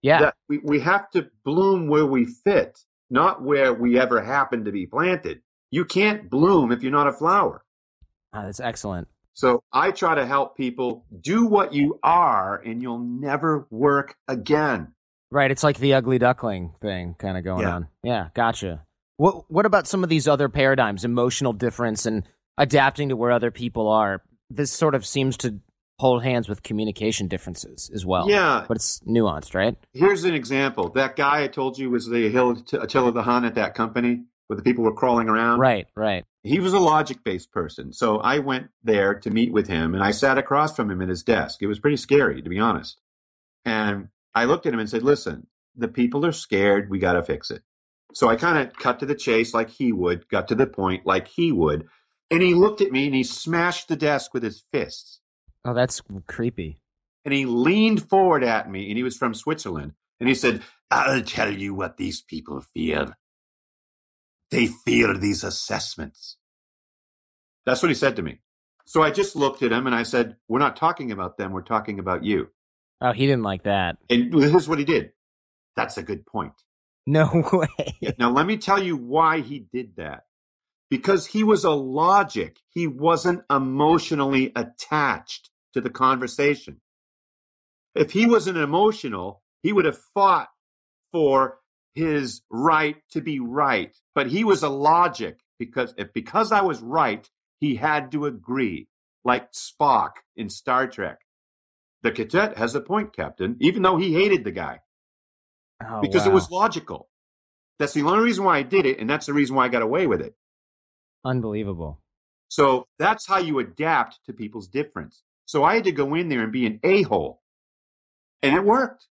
Yeah. That we have to bloom where we fit, not where we ever happen to be planted. You can't bloom if you're not a flower. That's excellent. So I try to help people do what you are and you'll never work again. Right. It's like the ugly duckling thing kind of going on. Yeah. Gotcha. What about some of these other paradigms, emotional difference and adapting to where other people are? This sort of seems to hold hands with communication differences as well. Yeah. But it's nuanced, right? Here's an example. That guy I told you was the Attila the Hun at that company where the people were crawling around. Right. He was a logic-based person. So I went there to meet with him, and I sat across from him at his desk. It was pretty scary, to be honest. And I looked at him and said, listen, the people are scared. We got to fix it. So I kind of cut to the chase like he would, got to the point like he would. And he looked at me and he smashed the desk with his fists. Oh, that's creepy. and he leaned forward at me, and he was from Switzerland. And he said, I'll tell you what these people fear. They fear these assessments. That's what he said to me. So I just looked at him and I said, we're not talking about them. We're talking about you. Oh, he didn't like that. And this is what he did. That's a good point. No way. Now, let me tell you why he did that. Because he was a logic. He wasn't emotionally attached to the conversation. If he wasn't emotional, he would have fought for his right to be right. But he was a logic because I was right, he had to agree, like Spock in Star Trek. The cadet has a point, Captain, even though he hated the guy. Oh, because wow. It was logical. That's the only reason why I did it, and that's the reason why I got away with it. Unbelievable. So that's how you adapt to people's difference. So I had to go in there and be an a-hole, and it worked.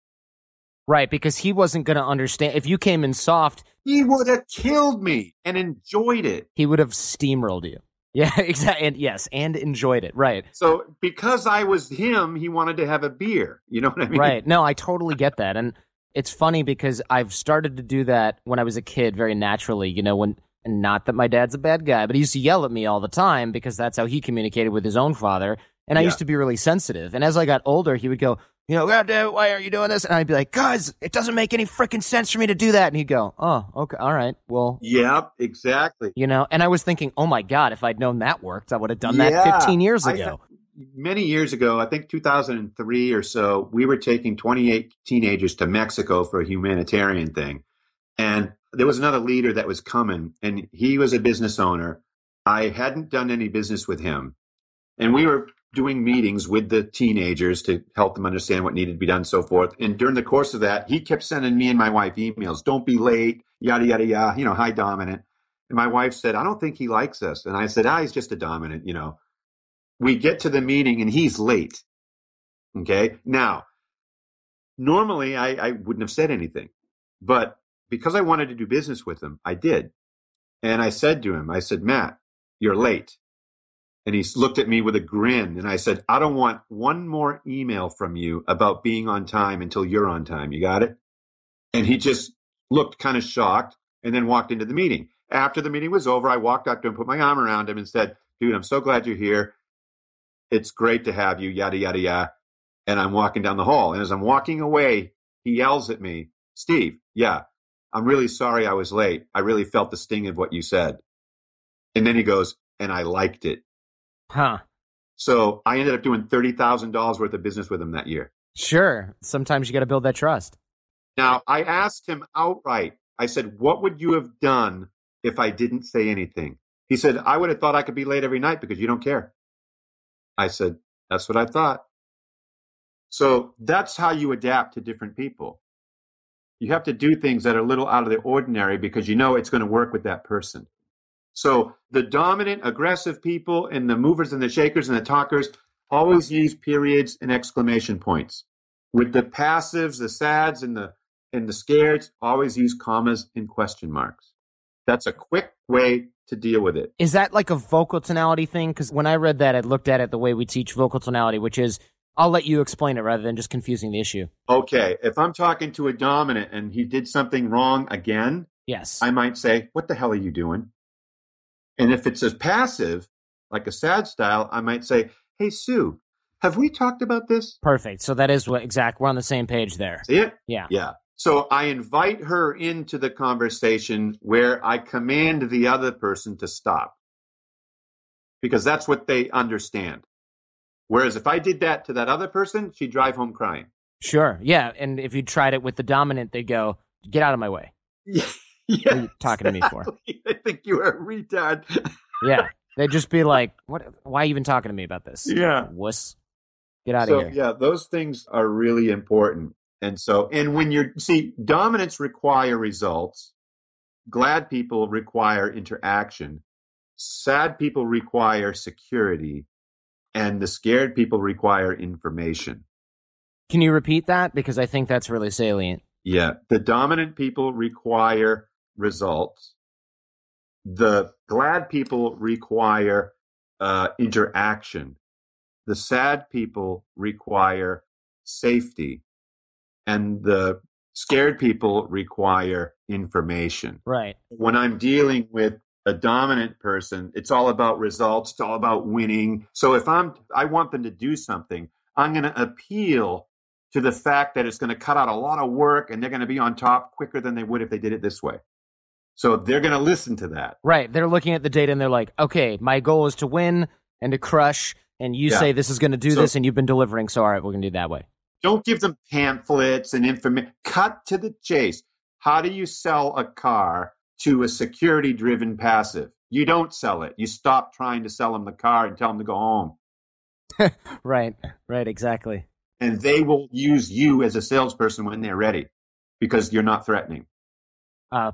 Right, because he wasn't going to understand. If you came in soft, he would have killed me and enjoyed it. He would have steamrolled you. Yeah, exactly. And yes, and enjoyed it. Right. So because I was him, he wanted to have a beer. You know what I mean? Right. No, I totally get that. And it's funny because I've started to do that when I was a kid very naturally, you know, and not that my dad's a bad guy, but he used to yell at me all the time because that's how he communicated with his own father. And I used to be really sensitive. And as I got older, he would go, you know, God damn it, why are you doing this? And I'd be like, guys, it doesn't make any freaking sense for me to do that. And he'd go, oh, okay, all right, well. Yep, exactly. You know, and I was thinking, oh, my God, if I'd known that worked, I would have done that 15 years ago. Many years ago, I think 2003 or so, we were taking 28 teenagers to Mexico for a humanitarian thing. And there was another leader that was coming, and he was a business owner. I hadn't done any business with him. And we were doing meetings with the teenagers to help them understand what needed to be done and so forth. And during the course of that, he kept sending me and my wife emails. Don't be late, yada, yada, yada, you know, high dominant. And my wife said, I don't think he likes us. And I said, he's just a dominant, you know. We get to the meeting and he's late. Okay. Now, normally I wouldn't have said anything, but because I wanted to do business with him, I did. And I said to him, I said, Matt, you're late. And he looked at me with a grin, and I said, I don't want one more email from you about being on time until you're on time. You got it? And he just looked kind of shocked and then walked into the meeting. After the meeting was over, I walked up to him, put my arm around him and said, dude, I'm so glad you're here. It's great to have you, yada, yada, yada. And I'm walking down the hall. And as I'm walking away, he yells at me, Steve, I'm really sorry I was late. I really felt the sting of what you said. And then he goes, and I liked it. Huh. So I ended up doing $30,000 worth of business with him that year. Sure. Sometimes you got to build that trust. Now, I asked him outright. I said, what would you have done if I didn't say anything? He said, I would have thought I could be late every night because you don't care. I said, that's what I thought. So that's how you adapt to different people. You have to do things that are a little out of the ordinary because you know it's going to work with that person. So the dominant, aggressive people and the movers and the shakers and the talkers always use periods and exclamation points. With the passives, the sads, and the scareds, always use commas and question marks. That's a quick way to deal with it. Is that like a vocal tonality thing? Because when I read that, I looked at it the way we teach vocal tonality, which is I'll let you explain it rather than just confusing the issue. Okay. If I'm talking to a dominant and he did something wrong again, yes, I might say, what the hell are you doing? And if it's a passive, like a sad style, I might say, hey, Sue, have we talked about this? Perfect. So that is we're on the same page there. See it? Yeah. Yeah. So I invite her into the conversation where I command the other person to stop because that's what they understand. Whereas if I did that to that other person, she'd drive home crying. Sure. Yeah. And if you tried it with the dominant, they'd go, get out of my way. Yeah. Yes, what are you talking to me for? I think you are a retard. Yeah. They'd just be like, why are you even talking to me about this? Yeah. Wuss. Get out of here. Yeah, those things are really important. And so, dominants require results. Glad people require interaction. Sad people require security. And the scared people require information. Can you repeat that? Because I think that's really salient. Yeah. The dominant people require results. The glad people require interaction. The sad people require safety, and the scared people require information. Right. When I'm dealing with a dominant person, it's all about results. It's all about winning. So if I want them to do something, I'm going to appeal to the fact that it's going to cut out a lot of work and they're going to be on top quicker than they would if they did it this way. So they're going to listen to that. Right. They're looking at the data and they're like, okay, my goal is to win and to crush. And you say this is going to do this and you've been delivering. So all right, we're going to do it that way. Don't give them pamphlets and information. Cut to the chase. How do you sell a car to a security-driven passive? You don't sell it. You stop trying to sell them the car and tell them to go home. Right, exactly. And they will use you as a salesperson when they're ready because you're not threatening.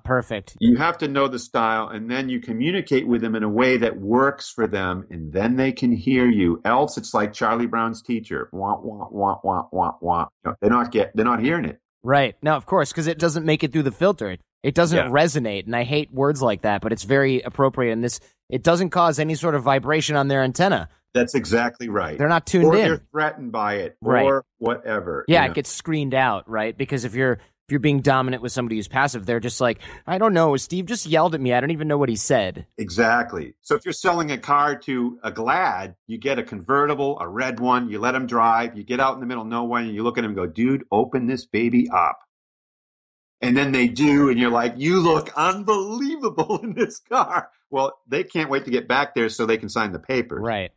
Perfect. You have to know the style, and then you communicate with them in a way that works for them, and then they can hear you. Else, it's like Charlie Brown's teacher. Wah, wah, wah, wah, wah, wah. No, they're not hearing it. Right. No, of course, because it doesn't make it through the filter. It doesn't resonate, and I hate words like that, but it's very appropriate. And it doesn't cause any sort of vibration on their antenna. That's exactly right. They're not tuned in. Or they're threatened by it, or whatever. Yeah, it gets screened out, right? Because if you're being dominant with somebody who's passive, they're just like, I don't know, Steve just yelled at me. I don't even know what he said. Exactly. So if you're selling a car to a Glad, you get a convertible, a red one, you let him drive, you get out in the middle of nowhere, and you look at him and go, dude, open this baby up. And then they do, and you're like, you look unbelievable in this car. Well, they can't wait to get back there so they can sign the paper. Right.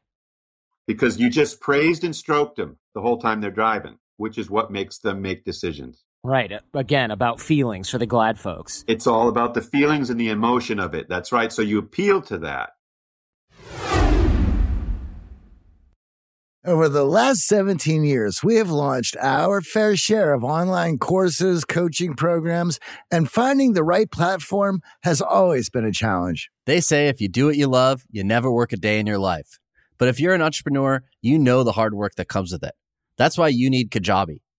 Because you just praised and stroked them the whole time they're driving, which is what makes them make decisions. Right. Again, about feelings for the Glad folks. It's all about the feelings and the emotion of it. That's right. So you appeal to that. Over the last 17 years, we have launched our fair share of online courses, coaching programs, and finding the right platform has always been a challenge. They say if you do what you love, you never work a day in your life. But if you're an entrepreneur, you know the hard work that comes with it. That's why you need Kajabi.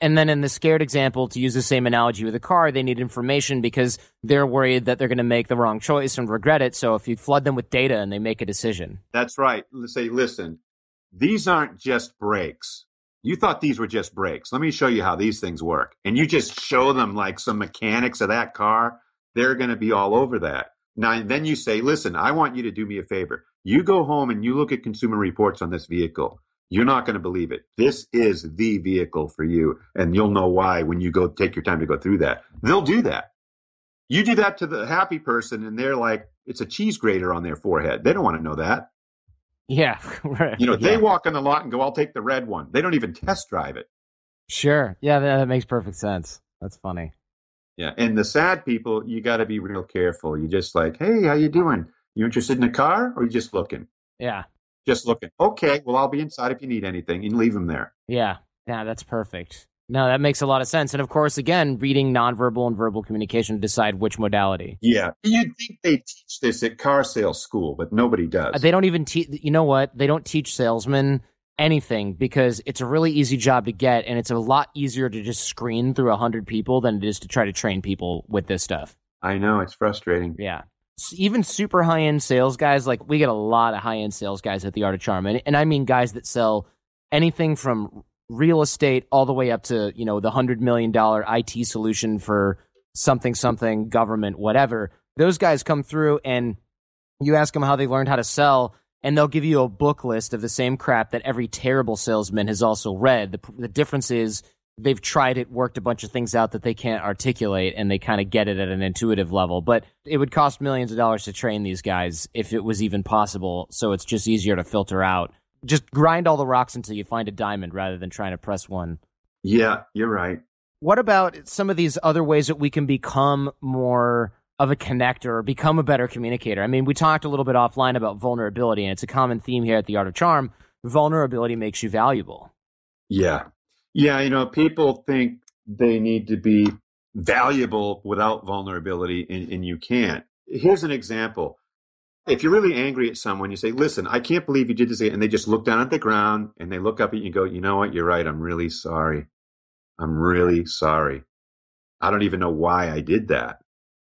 And then in the scared example, to use the same analogy with a car, they need information because they're worried that they're going to make the wrong choice and regret it. So if you flood them with data and they make a decision. That's right. Let's say, listen, these aren't just brakes. You thought these were just brakes. Let me show you how these things work. And you just show them like some mechanics of that car. They're going to be all over that. Now, then you say, listen, I want you to do me a favor. You go home and you look at Consumer Reports on this vehicle. You're not going to believe it. This is the vehicle for you. And you'll know why when you go take your time to go through that. They'll do that. You do that to the happy person and they're like, it's a cheese grater on their forehead. They don't want to know that. Yeah. They walk on the lot and go, I'll take the red one. They don't even test drive it. Sure. Yeah, that makes perfect sense. That's funny. Yeah. And the sad people, you got to be real careful. You're just like, hey, how you doing? You interested in a car or you just looking? Yeah. Just looking. Okay, well, I'll be inside if you need anything, and leave them there. Yeah. Yeah, that's perfect. No, that makes a lot of sense. And of course, again, reading nonverbal and verbal communication to decide which modality. Yeah. You'd think they teach this at car sales school, but nobody does. They don't even teach, you know what? They don't teach salesmen anything because it's a really easy job to get, and it's a lot easier to just screen through 100 people than it is to try to train people with this stuff. I know. It's frustrating. Yeah. even super high-end sales guys, like we get a lot of high-end sales guys at The Art of Charm. And I mean guys that sell anything from real estate all the way up to, you know, the $100 million IT solution for something, government, whatever. Those guys come through and you ask them how they learned how to sell, and they'll give you a book list of the same crap that every terrible salesman has also read. The difference is they've tried it, worked a bunch of things out that they can't articulate, and they kind of get it at an intuitive level. But it would cost millions of dollars to train these guys if it was even possible, so it's just easier to filter out. Just grind all the rocks until you find a diamond rather than trying to press one. Yeah, you're right. What about some of these other ways that we can become more of a connector or become a better communicator? I mean, we talked a little bit offline about vulnerability, and it's a common theme here at The Art of Charm. Vulnerability makes you valuable. Yeah. Yeah, you know, people think they need to be valuable without vulnerability, and you can't. Here's an example. If you're really angry at someone, you say, listen, I can't believe you did this, and they just look down at the ground, and they look up at you and go, you know what, you're right, I'm really sorry. I'm really sorry. I don't even know why I did that.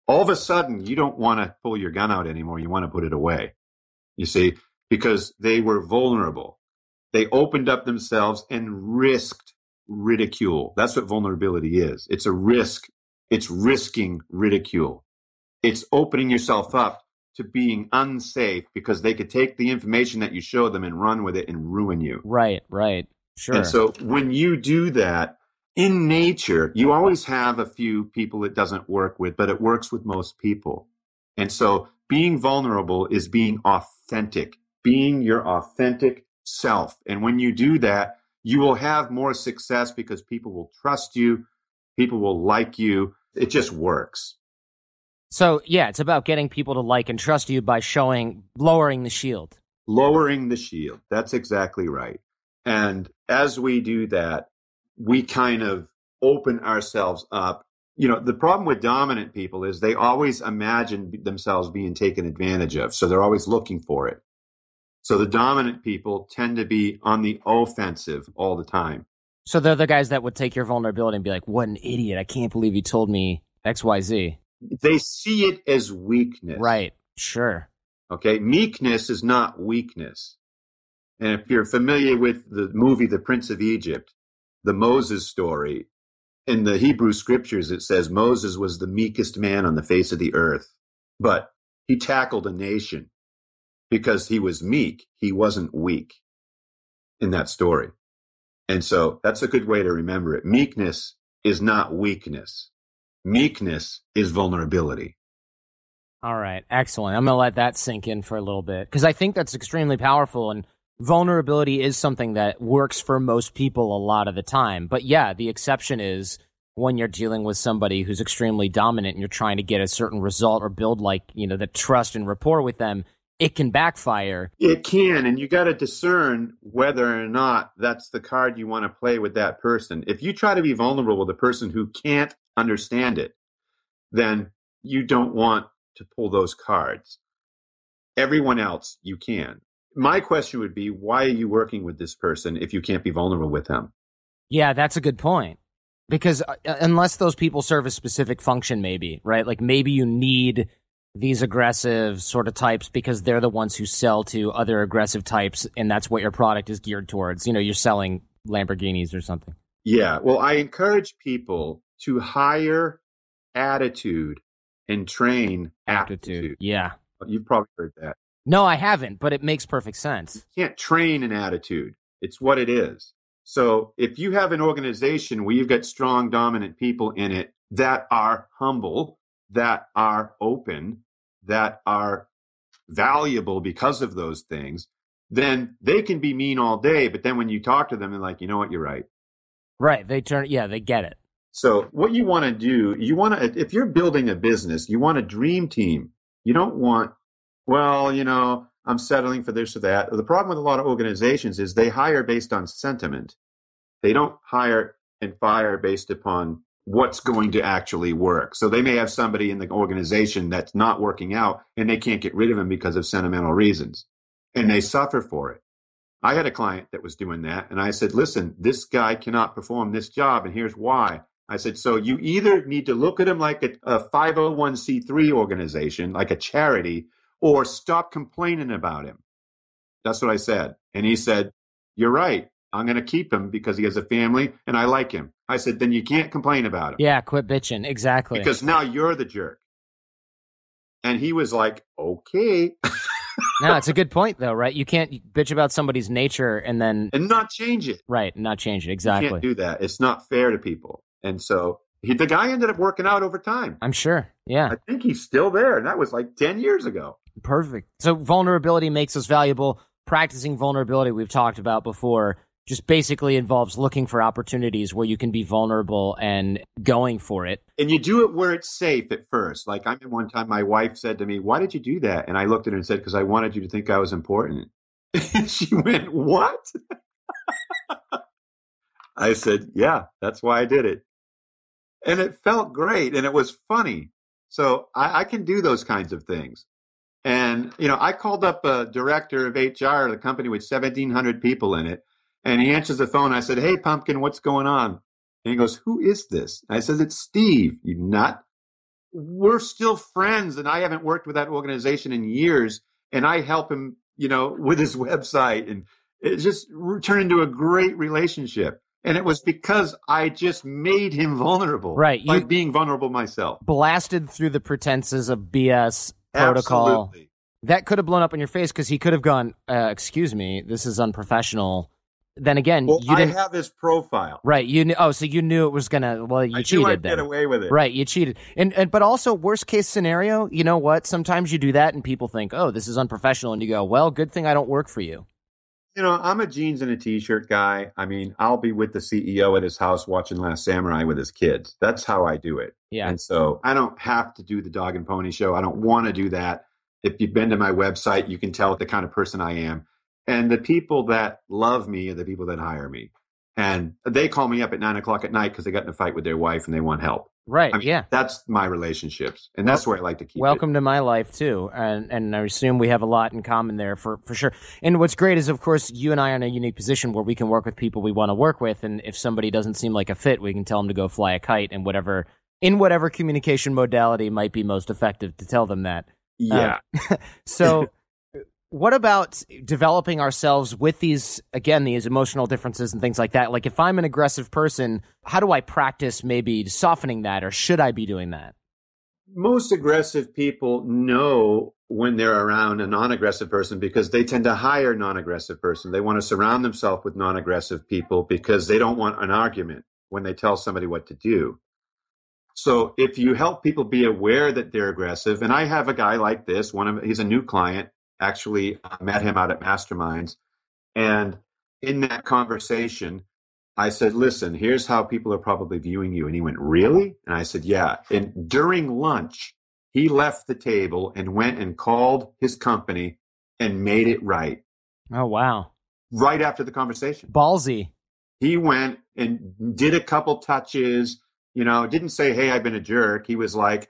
All of a sudden, you don't want to pull your gun out anymore. You want to put it away, you see, because they were vulnerable. They opened up themselves and risked ridicule. That's what vulnerability is. It's a risk. It's risking ridicule. It's opening yourself up to being unsafe because they could take the information that you show them and run with it and ruin you. Right. Sure. And so when you do that, in nature, you always have a few people it doesn't work with, but it works with most people. And so being vulnerable is being authentic, being your authentic self. And when you do that, you will have more success because people will trust you. People will like you. It just works. So, yeah, it's about getting people to like and trust you by lowering the shield. Lowering the shield. That's exactly right. And as we do that, we kind of open ourselves up. You know, the problem with dominant people is they always imagine themselves being taken advantage of. So they're always looking for it. So the dominant people tend to be on the offensive all the time. So they're the guys that would take your vulnerability and be like, what an idiot. I can't believe you told me X, Y, Z. They see it as weakness. Right. Sure. Okay. Meekness is not weakness. And if you're familiar with the movie, The Prince of Egypt, the Moses story, in the Hebrew scriptures, it says Moses was the meekest man on the face of the earth, but he tackled a nation because he was meek. He wasn't weak in that story. And so that's a good way to remember it. Meekness is not weakness. Meekness is vulnerability. All right. Excellent. I'm going to let that sink in for a little bit because I think that's extremely powerful, and vulnerability is something that works for most people a lot of the time. But yeah, the exception is when you're dealing with somebody who's extremely dominant and you're trying to get a certain result or build, like, you know, the trust and rapport with them, it can backfire. It can. And you got to discern whether or not that's the card you want to play with that person. If you try to be vulnerable with a person who can't understand it, then you don't want to pull those cards. Everyone else, you can. My question would be, why are you working with this person if you can't be vulnerable with them? Yeah, that's a good point. Because unless those people serve a specific function, maybe, right? Like maybe you need these aggressive sort of types because they're the ones who sell to other aggressive types, and that's what your product is geared towards. You know, you're selling Lamborghinis or something. Yeah, well, I encourage people to hire attitude and train aptitude. Yeah. You've probably heard that. No, I haven't, but it makes perfect sense. You can't train an attitude. It's what it is. So if you have an organization where you've got strong, dominant people in it that are humble, that are open, that are valuable because of those things, then they can be mean all day. But then when you talk to them, they're like, you know what? You're right. Right. They get it. So what you want to do, if you're building a business, you want a dream team. You don't want, well, you know, I'm settling for this or that. The problem with a lot of organizations is they hire based on sentiment. They don't hire and fire based upon what's going to actually work. So they may have somebody in the organization that's not working out, and they can't get rid of him because of sentimental reasons, and they suffer for it. I had a client that was doing that, and I said, listen, this guy cannot perform this job, and here's why. I said, so you either need to look at them like a 501c3 organization, like a charity, or stop complaining about him. That's what I said. And he said, you're right. I'm going to keep him because he has a family and I like him. I said, then you can't complain about him. Yeah, quit bitching. Exactly. Because now you're the jerk. And he was like, okay. No, it's a good point, though, right? You can't bitch about somebody's nature and then... And not change it. Right, not change it. Exactly. You can't do that. It's not fair to people. And so the guy ended up working out over time. I'm sure. Yeah. I think he's still there. And that was like 10 years ago. Perfect. So vulnerability makes us valuable. Practicing vulnerability, we've talked about before, just basically involves looking for opportunities where you can be vulnerable and going for it. And you do it where it's safe at first. Like I remember one time my wife said to me, why did you do that? And I looked at her and said, because I wanted you to think I was important. She went, what? I said, yeah, that's why I did it. And it felt great and it was funny. So I can do those kinds of things. And, you know, I called up a director of HR at a company with 1,700 people in it. And he answers the phone. I said, hey, Pumpkin, what's going on? And he goes, who is this? I said, it's Steve, you nut. We're still friends. And I haven't worked with that organization in years. And I help him, you know, with his website. And it just turned into a great relationship. And it was because I just made him vulnerable. Right. By being vulnerable myself. Blasted through the pretenses of BS. Protocol. Absolutely. That could have blown up in your face because he could have gone, excuse me, this is unprofessional. Then again, well, you didn't have his profile. Right. You knew. Oh, so you knew it was going to. Well, you cheated. I get away with it. Right. You cheated. And but also worst case scenario, you know what? Sometimes you do that and people think, oh, this is unprofessional. And you go, well, good thing I don't work for you. You know, I'm a jeans and a T-shirt guy. I mean, I'll be with the CEO at his house watching Last Samurai with his kids. That's how I do it. Yeah. And so I don't have to do the dog and pony show. I don't want to do that. If you've been to my website, you can tell the kind of person I am. And the people that love me are the people that hire me. And they call me up at 9:00 at night because they got in a fight with their wife and they want help. Right. I mean, yeah. That's my relationships. And that's where I like to keep Welcome to my life, too. And I assume we have a lot in common there for sure. And what's great is, of course, you and I are in a unique position where we can work with people we want to work with. And if somebody doesn't seem like a fit, we can tell them to go fly a kite and in whatever communication modality might be most effective to tell them that. Yeah. So what about developing ourselves with these emotional differences and things like that? Like if I'm an aggressive person, how do I practice maybe softening that, or should I be doing that? Most aggressive people know when they're around a non-aggressive person because they tend to hire non-aggressive person. They want to surround themselves with non-aggressive people because they don't want an argument when they tell somebody what to do. So if you help people be aware that they're aggressive, and I have a guy like this, he's a new client. Actually, I met him out at Masterminds. And in that conversation, I said, listen, here's how people are probably viewing you. And he went, really? And I said, yeah. And during lunch, he left the table and went and called his company and made it right. Oh, wow. Right after the conversation. Ballsy. He went and did a couple touches, you know, didn't say, hey, I've been a jerk. He was like,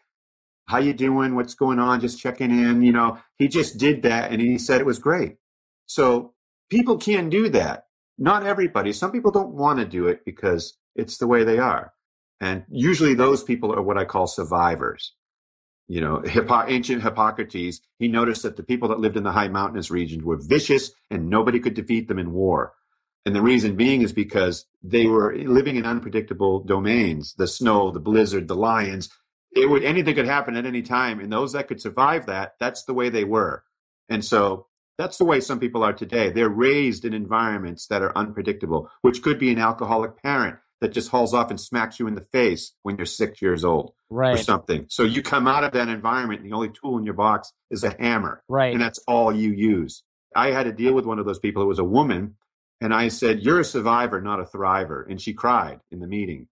how you doing? What's going on? Just checking in. You know, he just did that and he said it was great. So people can do that. Not everybody. Some people don't want to do it because it's the way they are. And usually those people are what I call survivors. You know, ancient Hippocrates, he noticed that the people that lived in the high mountainous regions were vicious and nobody could defeat them in war. And the reason being is because they were living in unpredictable domains, the snow, the blizzard, the lions. Anything could happen at any time. And those that could survive that, that's the way they were. And so that's the way some people are today. They're raised in environments that are unpredictable, which could be an alcoholic parent that just hauls off and smacks you in the face when you're 6 years old, right, or something. So you come out of that environment and the only tool in your box is a hammer. Right. And that's all you use. I had to deal with one of those people. It was a woman. And I said, you're a survivor, not a thriver. And she cried in the meeting.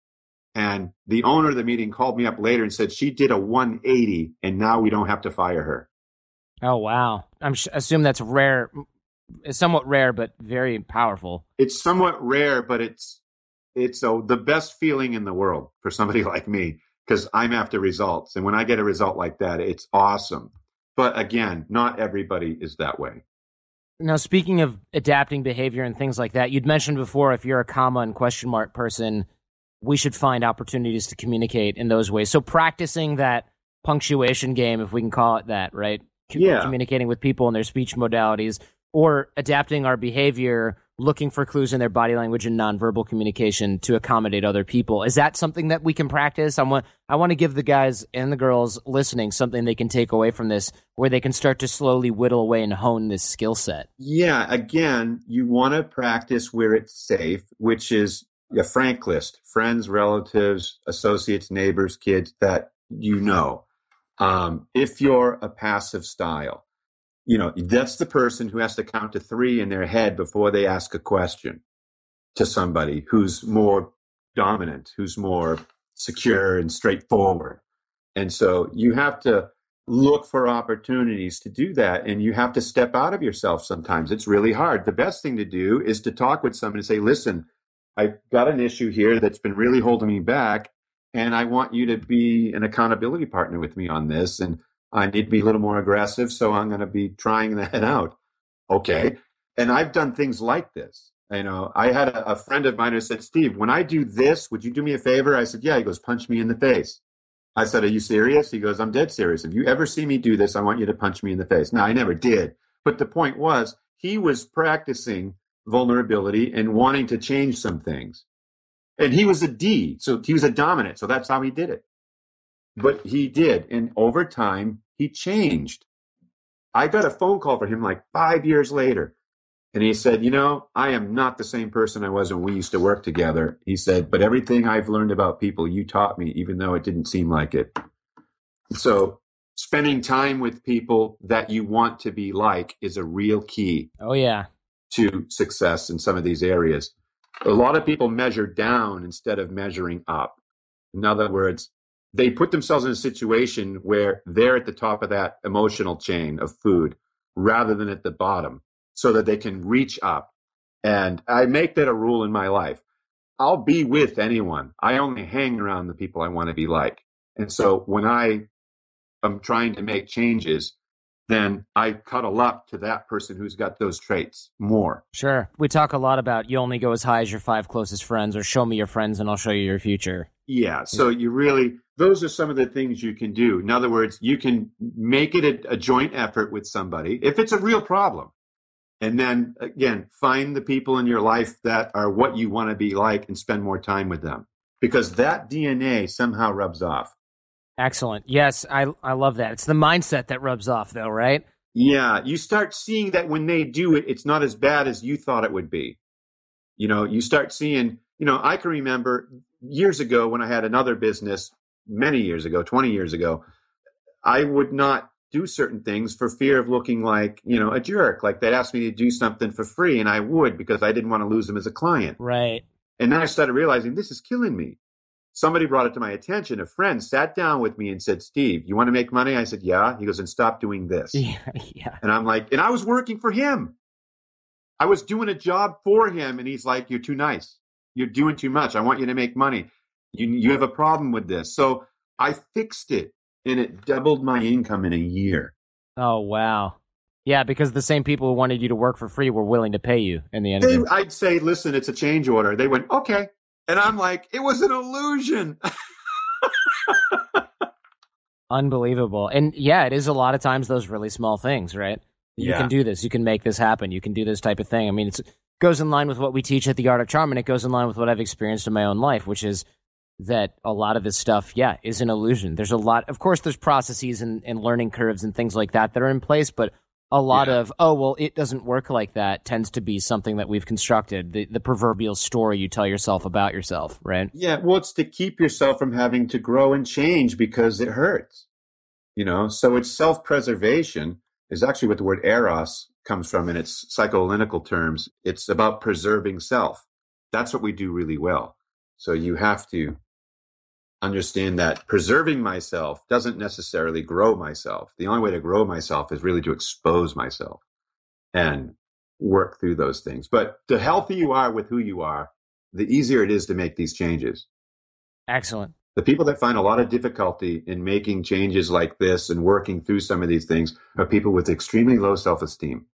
And the owner of the meeting called me up later and said she did a 180 and now we don't have to fire her. Oh, wow. I assume that's rare. It's somewhat rare, but very powerful. It's somewhat rare, but it's the best feeling in the world for somebody like me because I'm after results. And when I get a result like that, it's awesome. But again, not everybody is that way. Now, speaking of adapting behavior and things like that, you'd mentioned before if you're a comma and question mark person, we should find opportunities to communicate in those ways. So practicing that punctuation game, if we can call it that, right? Yeah. Communicating with people in their speech modalities, or adapting our behavior, looking for clues in their body language and nonverbal communication to accommodate other people. Is that something that we can practice? I want to give the guys and the girls listening something they can take away from this, where they can start to slowly whittle away and hone this skill set. Yeah. Again, you want to practice where it's safe, which is a frank list: friends, relatives, associates, neighbors, kids that you know. If you're a passive style, you know, that's the person who has to count to three in their head before they ask a question to somebody who's more dominant, who's more secure and straightforward. And so you have to look for opportunities to do that. And you have to step out of yourself sometimes. It's really hard. The best thing to do is to talk with someone and say, listen, I've got an issue here that's been really holding me back, and I want you to be an accountability partner with me on this. And I need to be a little more aggressive, so I'm going to be trying that out. Okay. And I've done things like this. You know, I had a friend of mine who said, Steve, when I do this, would you do me a favor? I said, yeah. He goes, punch me in the face. I said, are you serious? He goes, I'm dead serious. If you ever see me do this, I want you to punch me in the face. Now, I never did. But the point was, he was practicing vulnerability and wanting to change some things. And he was a D, so he was a dominant. So that's how he did it. But he did. And over time, he changed. I got a phone call from him like 5 years later. And he said, you know, I am not the same person I was when we used to work together. He said, but everything I've learned about people, you taught me, even though it didn't seem like it. So spending time with people that you want to be like is a real key. Oh, yeah. To success in some of these areas. A lot of people measure down instead of measuring up. In other words, they put themselves in a situation where they're at the top of that emotional chain of food rather than at the bottom, so that they can reach up. And I make that a rule in my life. I'll be with anyone. I only hang around the people I want to be like. And so when I am trying to make changes, then I cuddle up to that person who's got those traits more. Sure. We talk a lot about you only go as high as your five closest friends, or show me your friends and I'll show you your future. Yeah. So you really, those are some of the things you can do. In other words, you can make it a joint effort with somebody if it's a real problem. And then again, find the people in your life that are what you want to be like and spend more time with them, because that DNA somehow rubs off. Excellent. Yes, I love that. It's the mindset that rubs off, though, right? Yeah. You start seeing that when they do it, it's not as bad as you thought it would be. You know, you start seeing, you know, I can remember years ago when I had another business, many years ago, 20 years ago, I would not do certain things for fear of looking like, you know, a jerk. Like they'd ask me to do something for free, and I would, because I didn't want to lose them as a client. Right. And then I started realizing this is killing me. Somebody brought it to my attention. A friend sat down with me and said, Steve, you want to make money? I said, yeah. He goes, and stop doing this. Yeah. And I'm like, and I was working for him. I was doing a job for him. And he's like, you're too nice. You're doing too much. I want you to make money. You have a problem with this. So I fixed it, and it doubled my income in a year. Oh, wow. Yeah, because the same people who wanted you to work for free were willing to pay you in the end. I'd say, listen, it's a change order. They went, okay. And I'm like, it was an illusion. Unbelievable. And yeah, it is a lot of times those really small things, right? You can do this. You can make this happen. You can do this type of thing. I mean, it goes in line with what we teach at The Art of Charm, and it goes in line with what I've experienced in my own life, which is that a lot of this stuff, yeah, is an illusion. There's a lot. Of course, there's processes and learning curves and things like that that are in place, but a lot of, oh, well, it doesn't work like that tends to be something that we've constructed, the proverbial story you tell yourself about yourself, right? Yeah, well, it's to keep yourself from having to grow and change because it hurts, you know? So it's self-preservation is actually what the word eros comes from in its psychoanalytical terms. It's about preserving self. That's what we do really well. So you have to understand that preserving myself doesn't necessarily grow myself. The only way to grow myself is really to expose myself and work through those things. But the healthier you are with who you are, the easier it is to make these changes. Excellent. The people that find a lot of difficulty in making changes like this and working through some of these things are people with extremely low self-esteem.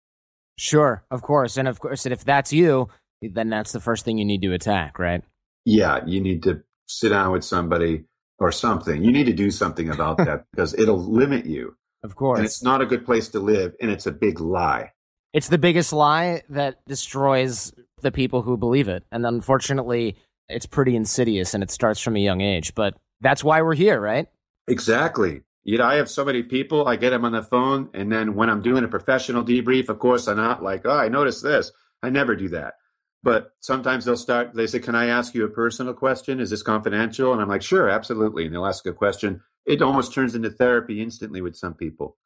Sure, of course. And of course, if that's you, then that's the first thing you need to attack, right? Yeah, you need to sit down with somebody or something. You need to do something about that because it'll limit you. Of course. And it's not a good place to live, and it's a big lie. It's the biggest lie that destroys the people who believe it. And unfortunately, it's pretty insidious, and it starts from a young age. But that's why we're here, right? Exactly. You know, I have so many people, I get them on the phone, and then when I'm doing a professional debrief, of course, I'm not like, oh, I noticed this. I never do that. But sometimes they say, can I ask you a personal question? Is this confidential? And I'm like, sure, absolutely. And they'll ask a question. It almost turns into therapy instantly with some people.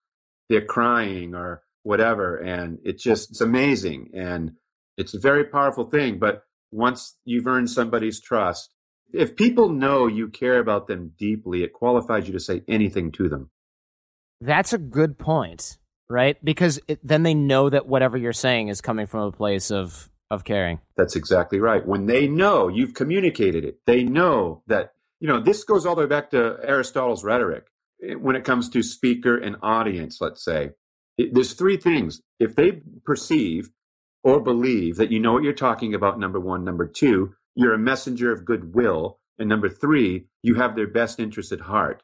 They're crying or whatever. And it's amazing. And it's a very powerful thing. But once you've earned somebody's trust, if people know you care about them deeply, it qualifies you to say anything to them. That's a good point, right? Because then they know that whatever you're saying is coming from a place of caring. That's exactly right. When they know you've communicated it, they know that, you know, this goes all the way back to Aristotle's rhetoric. When it comes to speaker and audience, let's say, there's three things. If they perceive or believe that you know what you're talking about, number one. Number two, you're a messenger of goodwill. And number three, you have their best interest at heart.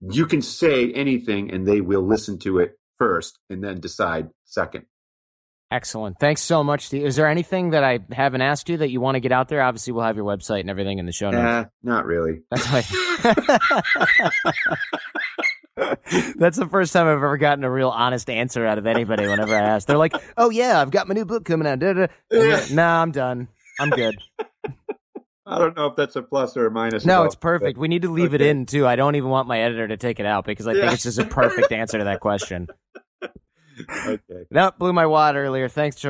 You can say anything and they will listen to it first and then decide second. Excellent. Thanks so much, Steve. Is there anything that I haven't asked you that you want to get out there? Obviously, we'll have your website and everything in the show notes. Not really. That's the first time I've ever gotten a real honest answer out of anybody whenever I ask. They're like, oh, yeah, I've got my new book coming out. I'm done. I'm good. I don't know if that's a plus or a minus. No, it's perfect. We need to leave it in, too. I don't even want my editor to take it out because I think it's just a perfect answer to that question. Okay. That blew my wad earlier. Thanks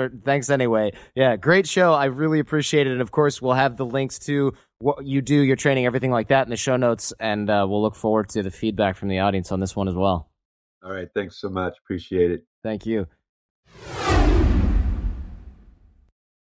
anyway. Yeah, great show. I really appreciate it. And of course, we'll have the links to what you do, your training, everything like that in the show notes. And we'll look forward to the feedback from the audience on this one as well. All right. Thanks so much. Appreciate it. Thank you.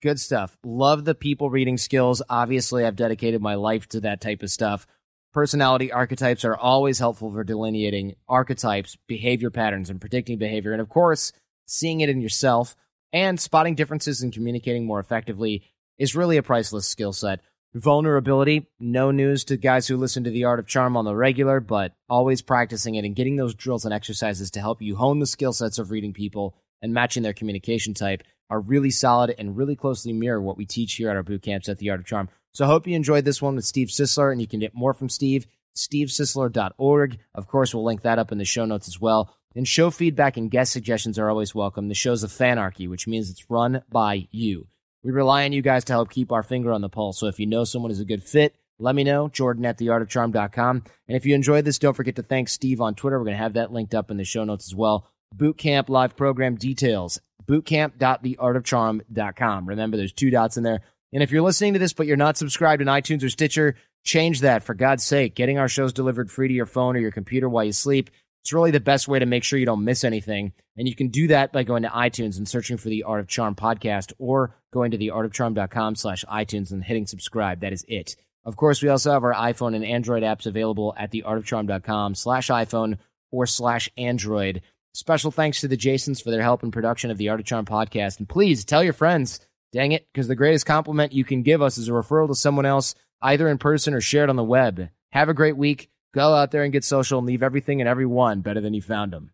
Good stuff. Love the people reading skills. Obviously, I've dedicated my life to that type of stuff. Personality archetypes are always helpful for delineating archetypes, behavior patterns, and predicting behavior. And of course, seeing it in yourself and spotting differences and communicating more effectively is really a priceless skill set. Vulnerability, no news to guys who listen to The Art of Charm on the regular, but always practicing it and getting those drills and exercises to help you hone the skill sets of reading people and matching their communication type are really solid and really closely mirror what we teach here at our boot camps at The Art of Charm. So I hope you enjoyed this one with Steve Sisler, and you can get more from Steve, stevesisler.org. Of course, we'll link that up in the show notes as well. And show feedback and guest suggestions are always welcome. The show's a fanarchy, which means it's run by you. We rely on you guys to help keep our finger on the pulse. So if you know someone is a good fit, let me know, jordan@theartofcharm.com. And if you enjoyed this, don't forget to thank Steve on Twitter. We're going to have that linked up in the show notes as well. Bootcamp live program details, bootcamp.theartofcharm.com. Remember, there's 2 dots in there. And if you're listening to this, but you're not subscribed in iTunes or Stitcher, change that, for God's sake. Getting our shows delivered free to your phone or your computer while you sleep, it's really the best way to make sure you don't miss anything. And you can do that by going to iTunes and searching for The Art of Charm podcast, or going to theartofcharm.com/iTunes and hitting subscribe. That is it. Of course, we also have our iPhone and Android apps available at theartofcharm.com/iPhone or /Android. Special thanks to the Jasons for their help in production of The Art of Charm podcast. And please tell your friends. Dang it, because the greatest compliment you can give us is a referral to someone else, either in person or shared on the web. Have a great week. Go out there and get social and leave everything and everyone better than you found them.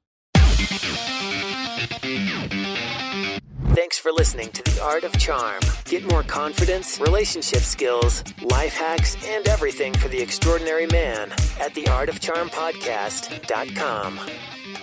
Thanks for listening to The Art of Charm. Get more confidence, relationship skills, life hacks, and everything for the extraordinary man at theartofcharmpodcast.com.